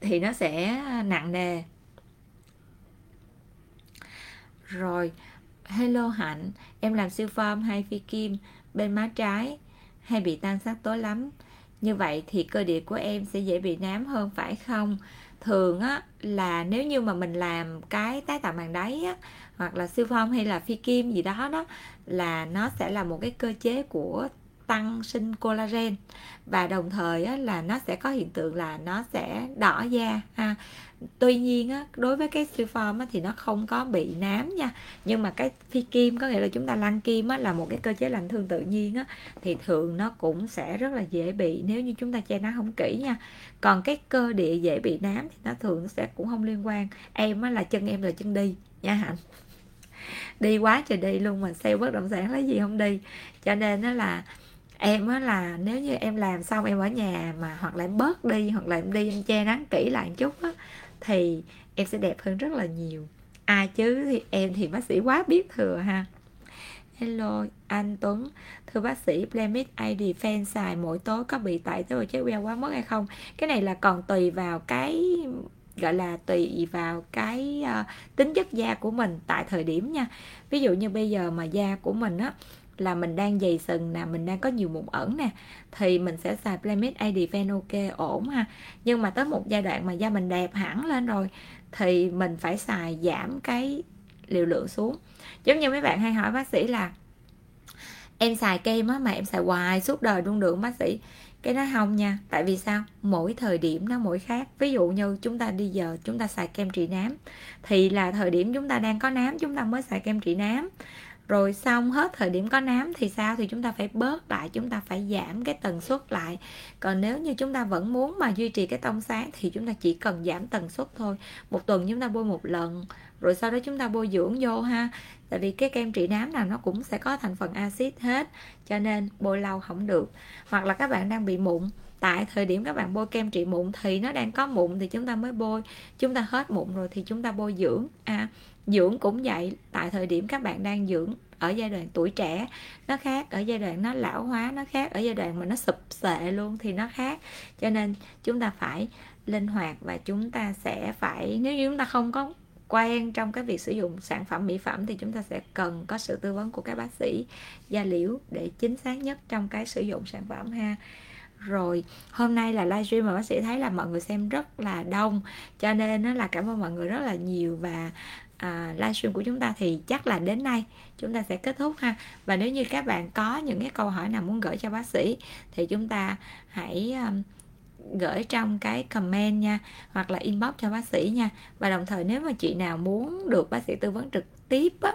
thì nó sẽ nặng nề. Rồi, hello Hạnh, em làm siêu form hay phi kim bên má trái hay bị tan sắc tối lắm. Như vậy thì cơ địa của em sẽ dễ bị nám hơn phải không? Thường á là nếu như mà mình làm cái tái tạo màng đáy á, hoặc là siêu form hay là phi kim gì đó đó, là nó sẽ là một cái cơ chế của tăng sinh collagen, và đồng thời á, là nó sẽ có hiện tượng là nó sẽ đỏ da ha. Tuy nhiên á, đối với cái siêu form á, thì nó không có bị nám nha, nhưng mà cái phi kim có nghĩa là chúng ta lăn kim á, là một cái cơ chế lành thương tự nhiên á, thì thường nó cũng sẽ rất là dễ bị nếu như chúng ta che nó không kỹ nha. Còn cái cơ địa dễ bị nám thì nó thường sẽ cũng không liên quan. Em á, là chân đi nha Hạnh, đi quá trời đi luôn, mình sale bất động sản lấy gì không đi. Cho nên nó là em á, là nếu như em làm xong em ở nhà mà hoặc là em bớt đi, hoặc là em đi em che nắng kỹ lại một chút á, thì em sẽ đẹp hơn rất là nhiều. Ai chứ thì em thì bác sĩ quá biết thừa ha. Hello anh Tuấn, thưa bác sĩ, Blemish ID Fan xài mỗi tối có bị tẩy tế bào chết queo quá mất hay không? Cái này là còn tùy vào cái gọi là tùy vào cái tính chất da của mình tại thời điểm nha. Ví dụ như bây giờ mà da của mình á là mình đang dày sừng nè, mình đang có nhiều mụn ẩn nè, thì mình sẽ xài Blemish Advent ok ổn ha. Nhưng mà tới một giai đoạn mà da mình đẹp hẳn lên rồi thì mình phải xài giảm cái liều lượng xuống. Giống như mấy bạn hay hỏi bác sĩ là em xài kem á mà em xài hoài suốt đời luôn được bác sĩ? Cái đó không nha. Tại vì sao? Mỗi thời điểm nó mỗi khác. Ví dụ như chúng ta đi giờ chúng ta xài kem trị nám thì là thời điểm chúng ta đang có nám chúng ta mới xài kem trị nám. Rồi xong hết thời điểm có nám thì sao? Thì chúng ta phải bớt lại, chúng ta phải giảm cái tần suất lại. Còn nếu như chúng ta vẫn muốn mà duy trì cái tông sáng thì chúng ta chỉ cần giảm tần suất thôi. Một tuần chúng ta bôi một lần, rồi sau đó chúng ta bôi dưỡng vô ha. Tại vì cái kem trị nám nào nó cũng sẽ có thành phần axit hết, cho nên bôi lâu không được. Hoặc là các bạn đang bị mụn, tại thời điểm các bạn bôi kem trị mụn thì nó đang có mụn thì chúng ta mới bôi. Chúng ta hết mụn rồi thì chúng ta bôi dưỡng. Dưỡng cũng vậy, tại thời điểm các bạn đang dưỡng ở giai đoạn tuổi trẻ nó khác, ở giai đoạn nó lão hóa nó khác, ở giai đoạn mà nó sụp xệ luôn thì nó khác. Cho nên chúng ta phải linh hoạt và chúng ta sẽ phải, nếu như chúng ta không có quen trong cái việc sử dụng sản phẩm mỹ phẩm thì chúng ta sẽ cần có sự tư vấn của các bác sĩ da liễu để chính xác nhất trong cái sử dụng sản phẩm ha. Rồi, hôm nay là livestream mà bác sĩ thấy là mọi người xem rất là đông, cho nên nó là cảm ơn mọi người rất là nhiều. Và livestream của chúng ta thì chắc là đến nay chúng ta sẽ kết thúc ha. Và nếu như các bạn có những cái câu hỏi nào muốn gửi cho bác sĩ thì chúng ta hãy gửi trong cái comment nha, hoặc là inbox cho bác sĩ nha. Và đồng thời nếu mà chị nào muốn được bác sĩ tư vấn trực tiếp á,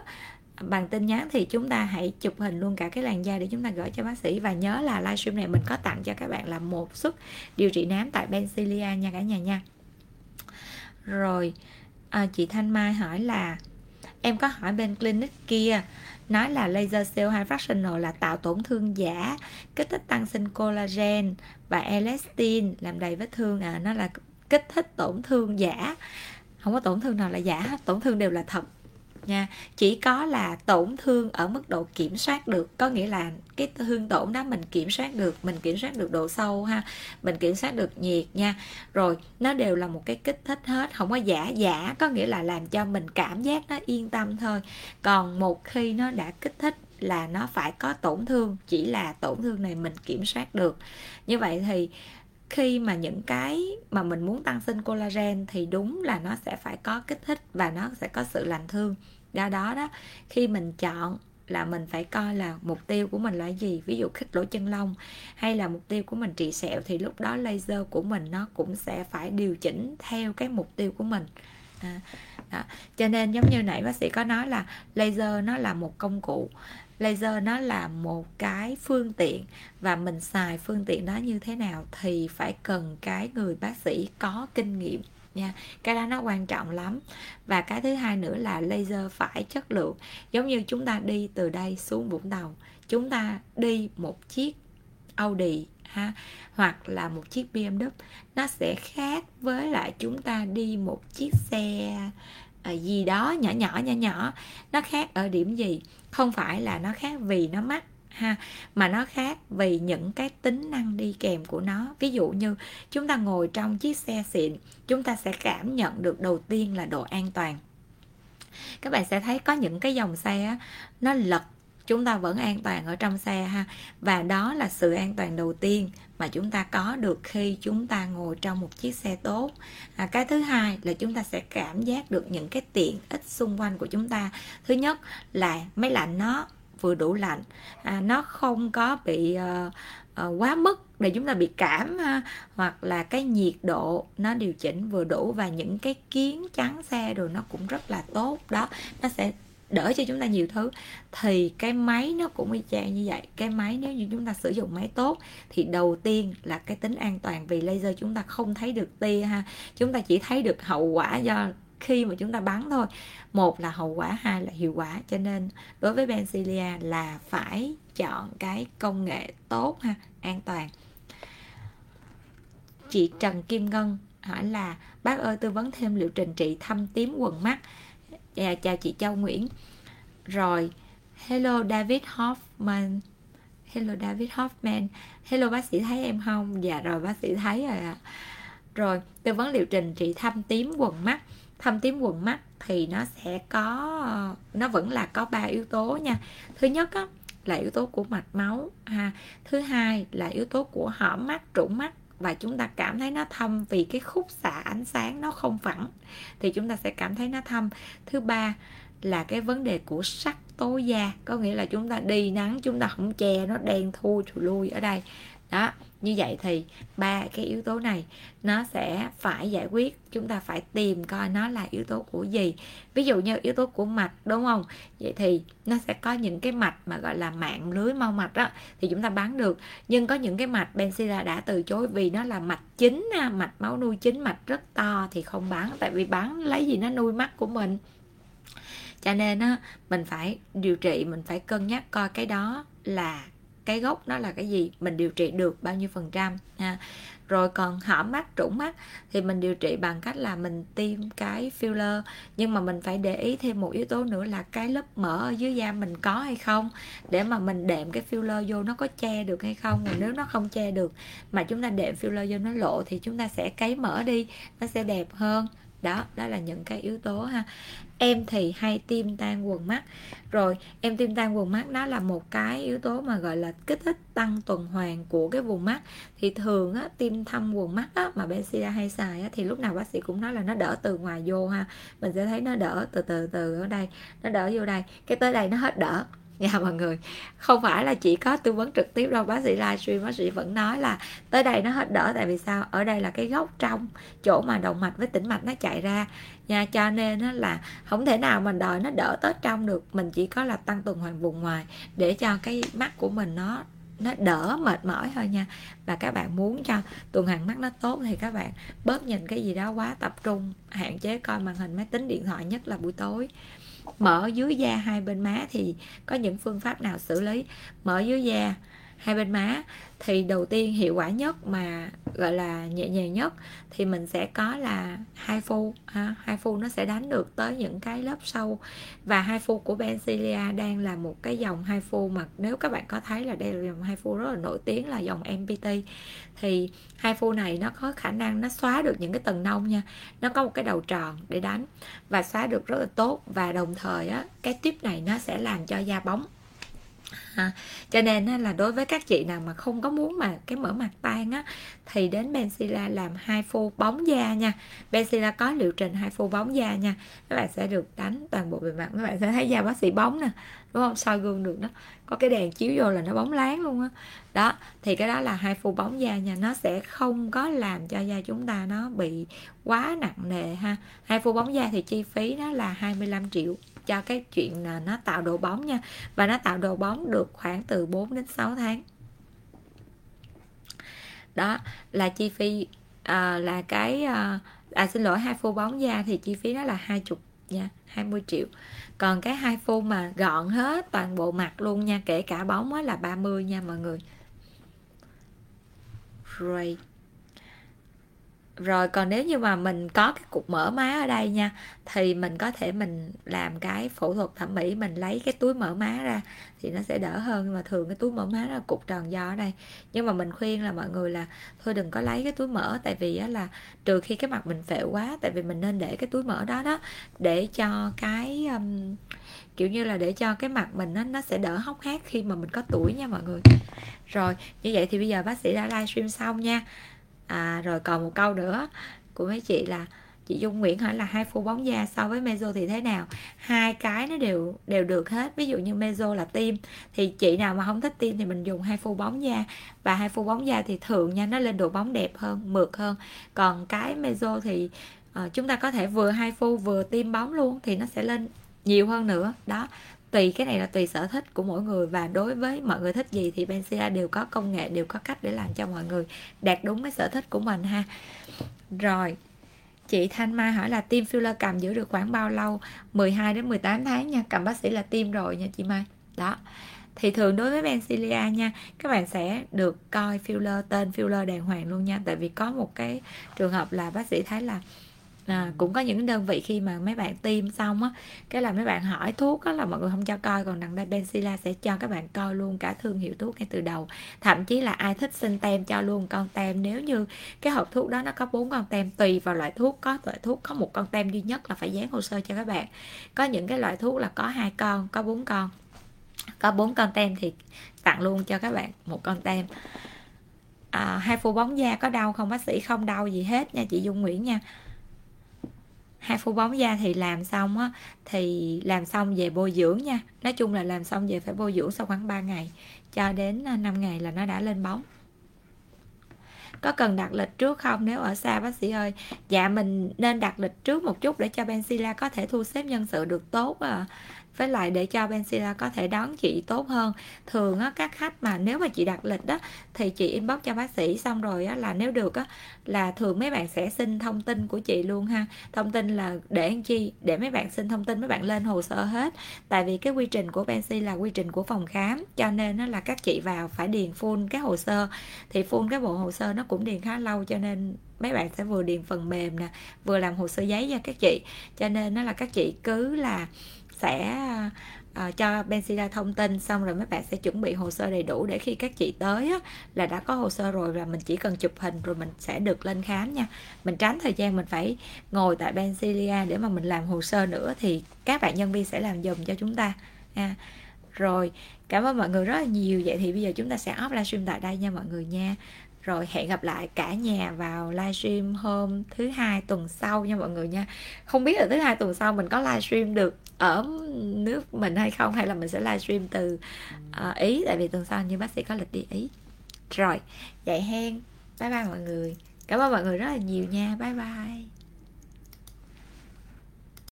bằng tin nhắn thì chúng ta hãy chụp hình luôn cả cái làn da để chúng ta gửi cho bác sĩ. Và nhớ là livestream này mình có tặng cho các bạn là một suất điều trị nám tại BenCilia nha cả nhà nha. Rồi chị Thanh Mai hỏi là em có hỏi bên clinic kia nói là laser cell high fractional là tạo tổn thương giả, kích thích tăng sinh collagen và elastin làm đầy vết thương. Nó là kích thích tổn thương giả, không có tổn thương nào là giả hết, tổn thương đều là thật nha. Chỉ có là tổn thương ở mức độ kiểm soát được, có nghĩa là cái thương tổn đó mình kiểm soát được, mình kiểm soát được độ sâu ha, mình kiểm soát được nhiệt nha. Rồi nó đều là một cái kích thích hết, không có giả. Giả có nghĩa là làm cho mình cảm giác nó yên tâm thôi. Còn một khi nó đã kích thích là nó phải có tổn thương, chỉ là tổn thương này mình kiểm soát được. Như vậy thì khi mà những cái mà mình muốn tăng sinh collagen thì đúng là nó sẽ phải có kích thích và nó sẽ có sự lành thương. Do đó khi mình chọn là mình phải coi là mục tiêu của mình là gì. Ví dụ khít lỗ chân lông hay là mục tiêu của mình trị sẹo thì lúc đó laser của mình nó cũng sẽ phải điều chỉnh theo cái mục tiêu của mình. Đó. Cho nên giống như nãy bác sĩ có nói là laser nó là một công cụ, laser nó là một cái phương tiện, và mình xài phương tiện đó như thế nào thì phải cần cái người bác sĩ có kinh nghiệm nha. Cái đó nó quan trọng lắm. Và cái thứ hai nữa là laser phải chất lượng. Giống như chúng ta đi từ đây xuống Vũng Tàu, chúng ta đi một chiếc Audi hoặc là một chiếc BMW, nó sẽ khác với lại chúng ta đi một chiếc xe gì đó nhỏ. Nó khác ở điểm gì? Không phải là nó khác vì nó mắc mà nó khác vì những cái tính năng đi kèm của nó. Ví dụ như chúng ta ngồi trong chiếc xe xịn, chúng ta sẽ cảm nhận được đầu tiên là độ an toàn. Các bạn sẽ thấy có những cái dòng xe nó lật, chúng ta vẫn an toàn ở trong xe và đó là sự an toàn đầu tiên mà chúng ta có được khi chúng ta ngồi trong một chiếc xe tốt. Cái thứ hai là chúng ta sẽ cảm giác được những cái tiện ích xung quanh của chúng ta. Thứ nhất là máy lạnh nó vừa đủ lạnh, nó không có bị quá mức để chúng ta bị cảm hoặc là cái nhiệt độ nó điều chỉnh vừa đủ, và những cái kiếng chắn xe rồi nó cũng rất là tốt đó, nó sẽ đỡ cho chúng ta nhiều thứ. Thì cái máy nó cũng y chang như vậy. Cái máy nếu như chúng ta sử dụng máy tốt thì đầu tiên là cái tính an toàn, vì laser chúng ta không thấy được tia chúng ta chỉ thấy được hậu quả do khi mà chúng ta bắn thôi. Một là hậu quả, hai là hiệu quả. Cho nên đối với BenCilia là phải chọn cái công nghệ tốt an toàn. Chị Trần Kim Ngân hỏi là bác ơi tư vấn thêm liệu trình trị thâm tím quầng mắt. Chào chị Châu Nguyễn. Rồi, hello David Hoffman. Hello bác sĩ thấy em không? Dạ rồi bác sĩ thấy rồi ạ. Rồi, tư vấn liệu trình trị thâm tím quầng mắt. Thâm tím quầng mắt thì nó sẽ có, nó vẫn là có 3 yếu tố nha. Thứ nhất là yếu tố của mạch máu Thứ hai là yếu tố của hõm mắt, trũng mắt, và chúng ta cảm thấy nó thâm vì cái khúc xạ ánh sáng nó không phẳng thì chúng ta sẽ cảm thấy nó thâm. Thứ ba là cái vấn đề của sắc tố da, có nghĩa là chúng ta đi nắng chúng ta không che, nó đen thui thù lui ở đây đó. Như vậy thì ba cái yếu tố này nó sẽ phải giải quyết. Chúng ta phải tìm coi nó là yếu tố của gì. Ví dụ như yếu tố của mạch, đúng không? Vậy thì nó sẽ có những cái mạch mà gọi là mạng lưới mau mạch đó thì chúng ta bắn được. Nhưng có những cái mạch BenCilia đã từ chối vì nó là mạch chính, mạch máu nuôi chính, mạch rất to thì không bắn. Tại vì bắn lấy gì nó nuôi mắt của mình. Cho nên mình phải điều trị, mình phải cân nhắc coi cái đó là cái gốc nó là cái gì, mình điều trị được bao nhiêu % Rồi còn hõm mắt, trũng mắt thì mình điều trị bằng cách là mình tiêm cái filler, nhưng mà mình phải để ý thêm một yếu tố nữa là cái lớp mỡ ở dưới da mình có hay không, để mà mình đệm cái filler vô nó có che được hay không. Và nếu nó không che được mà chúng ta đệm filler vô nó lộ thì chúng ta sẽ cấy mỡ đi, nó sẽ đẹp hơn. Đó là những cái yếu tố Em thì hay tiêm tan quầng mắt. Rồi, em tiêm tan quầng mắt đó là một cái yếu tố mà gọi là kích thích tăng tuần hoàn của cái vùng mắt. Thì thường tiêm thâm quầng mắt mà BenCilia hay xài thì lúc nào bác sĩ cũng nói là nó đỡ từ ngoài vô Mình sẽ thấy nó đỡ từ ở đây, nó đỡ vô đây, cái tới đây nó hết đỡ nha mọi người. Không phải là chỉ có tư vấn trực tiếp đâu, bác sĩ livestream bác sĩ vẫn nói là tới đây nó hết đỡ. Tại vì sao? Ở đây là cái gốc trong chỗ mà động mạch với tĩnh mạch nó chạy ra nha, cho nên là không thể nào mình đòi nó đỡ tới trong được. Mình chỉ có là tăng tuần hoàn vùng ngoài để cho cái mắt của mình nó đỡ mệt mỏi thôi nha. Và các bạn muốn cho tuần hoàn mắt nó tốt thì các bạn bớt nhìn cái gì đó quá tập trung, hạn chế coi màn hình máy tính, điện thoại, nhất là buổi tối. Mỡ dưới da hai bên má thì có những phương pháp nào xử lý? Mỡ dưới da hai bên má thì đầu tiên hiệu quả nhất mà gọi là nhẹ nhàng nhất thì mình sẽ có là HIFU. HIFU nó sẽ đánh được tới những cái lớp sâu, và HIFU của BenCilia đang là một cái dòng HIFU mà nếu các bạn có thấy là đây là dòng HIFU rất là nổi tiếng, là dòng MPT. Thì HIFU này nó có khả năng nó xóa được những cái tầng nông nha, nó có một cái đầu tròn để đánh và xóa được rất là tốt. Và đồng thời cái tiếp này nó sẽ làm cho da bóng. ha. Cho nên là đối với các chị nào mà không có muốn mà cái mỡ mặt tan á, thì đến BenCilia làm hai phô bóng da nha. BenCilia có liệu trình hai phô bóng da nha. Các bạn sẽ được đánh toàn bộ bề mặt, các bạn sẽ thấy da bác sĩ bóng nè, đúng không? Soi gương được đó, có cái đèn chiếu vô là nó bóng láng luôn á đó. Thì cái đó là hai phô bóng da nha, nó sẽ không có làm cho da chúng ta nó bị quá nặng nề ha. Hai phô bóng da thì chi phí nó là 25 triệu cho cái chuyện là nó tạo độ bóng nha, và nó tạo độ bóng được khoảng từ 4 đến 6 tháng. Đó là chi phí là cái xin lỗi, hai phô bóng da thì chi phí nó là 20 nha, 20 triệu. Còn cái hai phô mà gọn hết toàn bộ mặt luôn nha, kể cả bóng á là 30 nha mọi người. Rồi còn nếu như mà mình có cái cục mỡ má ở đây nha, thì mình có thể mình làm cái phẫu thuật thẩm mỹ, mình lấy cái túi mỡ má ra thì nó sẽ đỡ hơn. Nhưng mà thường cái túi mỡ má là cục tròn do ở đây, nhưng mà mình khuyên là mọi người là thôi đừng có lấy cái túi mỡ, tại vì là trừ khi cái mặt mình phệ quá, tại vì mình nên để cái túi mỡ đó đó để cho cái kiểu như là để cho cái mặt mình nó sẽ đỡ hốc hác khi mà mình có tuổi nha mọi người. Rồi như vậy thì bây giờ bác sĩ đã livestream xong nha. Rồi còn một câu nữa của mấy chị là chị Dung Nguyễn hỏi là hai phô bóng da so với meso thì thế nào? Hai cái nó đều được hết. Ví dụ như meso là tiêm, thì chị nào mà không thích tiêm thì mình dùng hai phô bóng da. Và hai phô bóng da thì thường nha, nó lên độ bóng đẹp hơn, mượt hơn. Còn cái meso thì chúng ta có thể vừa hai phô vừa tiêm bóng luôn, thì nó sẽ lên nhiều hơn nữa. Đó, tùy cái này là tùy sở thích của mỗi người, và đối với mọi người thích gì thì BenCilia đều có công nghệ, đều có cách để làm cho mọi người đạt đúng cái sở thích của mình ha. Rồi chị Thanh Mai hỏi là tiêm filler cầm giữ được khoảng bao lâu? 12 đến 18 tháng nha, cầm bác sĩ là tiêm rồi nha chị Mai. Đó thì thường đối với BenCilia nha, các bạn sẽ được coi filler, tên filler đàng hoàng luôn nha. Tại vì có một cái trường hợp là bác sĩ thấy là cũng có những đơn vị khi mà mấy bạn tiêm xong á, cái là mấy bạn hỏi thuốc á là mọi người không cho coi. Còn đằng đây BenCilia sẽ cho các bạn coi luôn cả thương hiệu thuốc ngay từ đầu. Thậm chí là ai thích xin tem cho luôn con tem, nếu như cái hộp thuốc đó nó có 4 con tem, tùy vào loại thuốc. Có loại thuốc có một con tem duy nhất là phải dán hồ sơ cho các bạn. Có những cái loại thuốc là có 2 con, có 4 con. Có 4 con tem thì tặng luôn cho các bạn một con tem. Hai phô bóng da có đau không bác sĩ? Không đau gì hết nha chị Dung Nguyễn nha. Hai phô bóng da thì làm xong á, thì làm xong về bôi dưỡng nha. Nói chung là làm xong về phải bôi dưỡng sau khoảng 3 ngày cho đến 5 ngày là nó đã lên bóng. Có cần đặt lịch trước không nếu ở xa bác sĩ ơi? Dạ mình nên đặt lịch trước một chút để cho BenCilia có thể thu xếp nhân sự được tốt, với lại để cho BenCilia có thể đón chị tốt hơn. Thường á, các khách mà nếu mà chị đặt lịch đó thì chị inbox cho bác sĩ, xong rồi á, là nếu được á, là thường mấy bạn sẽ xin thông tin của chị luôn ha. Thông tin là để anh chi, để mấy bạn xin thông tin, mấy bạn lên hồ sơ hết. Tại vì cái quy trình của BenCilia là quy trình của phòng khám, cho nên á, là các chị vào phải điền full cái hồ sơ. Thì full cái bộ hồ sơ nó cũng điền khá lâu, cho nên mấy bạn sẽ vừa điền phần mềm nè, vừa làm hồ sơ giấy cho các chị. Cho nên á, là các chị cứ là sẽ cho BenCilia thông tin, xong rồi mấy bạn sẽ chuẩn bị hồ sơ đầy đủ để khi các chị tới á, là đã có hồ sơ rồi, và mình chỉ cần chụp hình rồi mình sẽ được lên khám nha. Mình tránh thời gian mình phải ngồi tại BenCilia để mà mình làm hồ sơ nữa, thì các bạn nhân viên sẽ làm giùm cho chúng ta ha. Rồi cảm ơn mọi người rất là nhiều. Vậy thì bây giờ chúng ta sẽ off livestream tại đây nha mọi người nha. Rồi hẹn gặp lại cả nhà vào livestream hôm thứ Hai tuần sau nha mọi người nha. Không biết là thứ Hai tuần sau mình có livestream được ở nước mình hay không, hay là mình sẽ livestream từ Ý, tại vì tuần sau như bác sĩ có lịch đi Ý. Rồi, vậy hen. Bye bye mọi người. Cảm ơn mọi người rất là nhiều nha. Bye bye.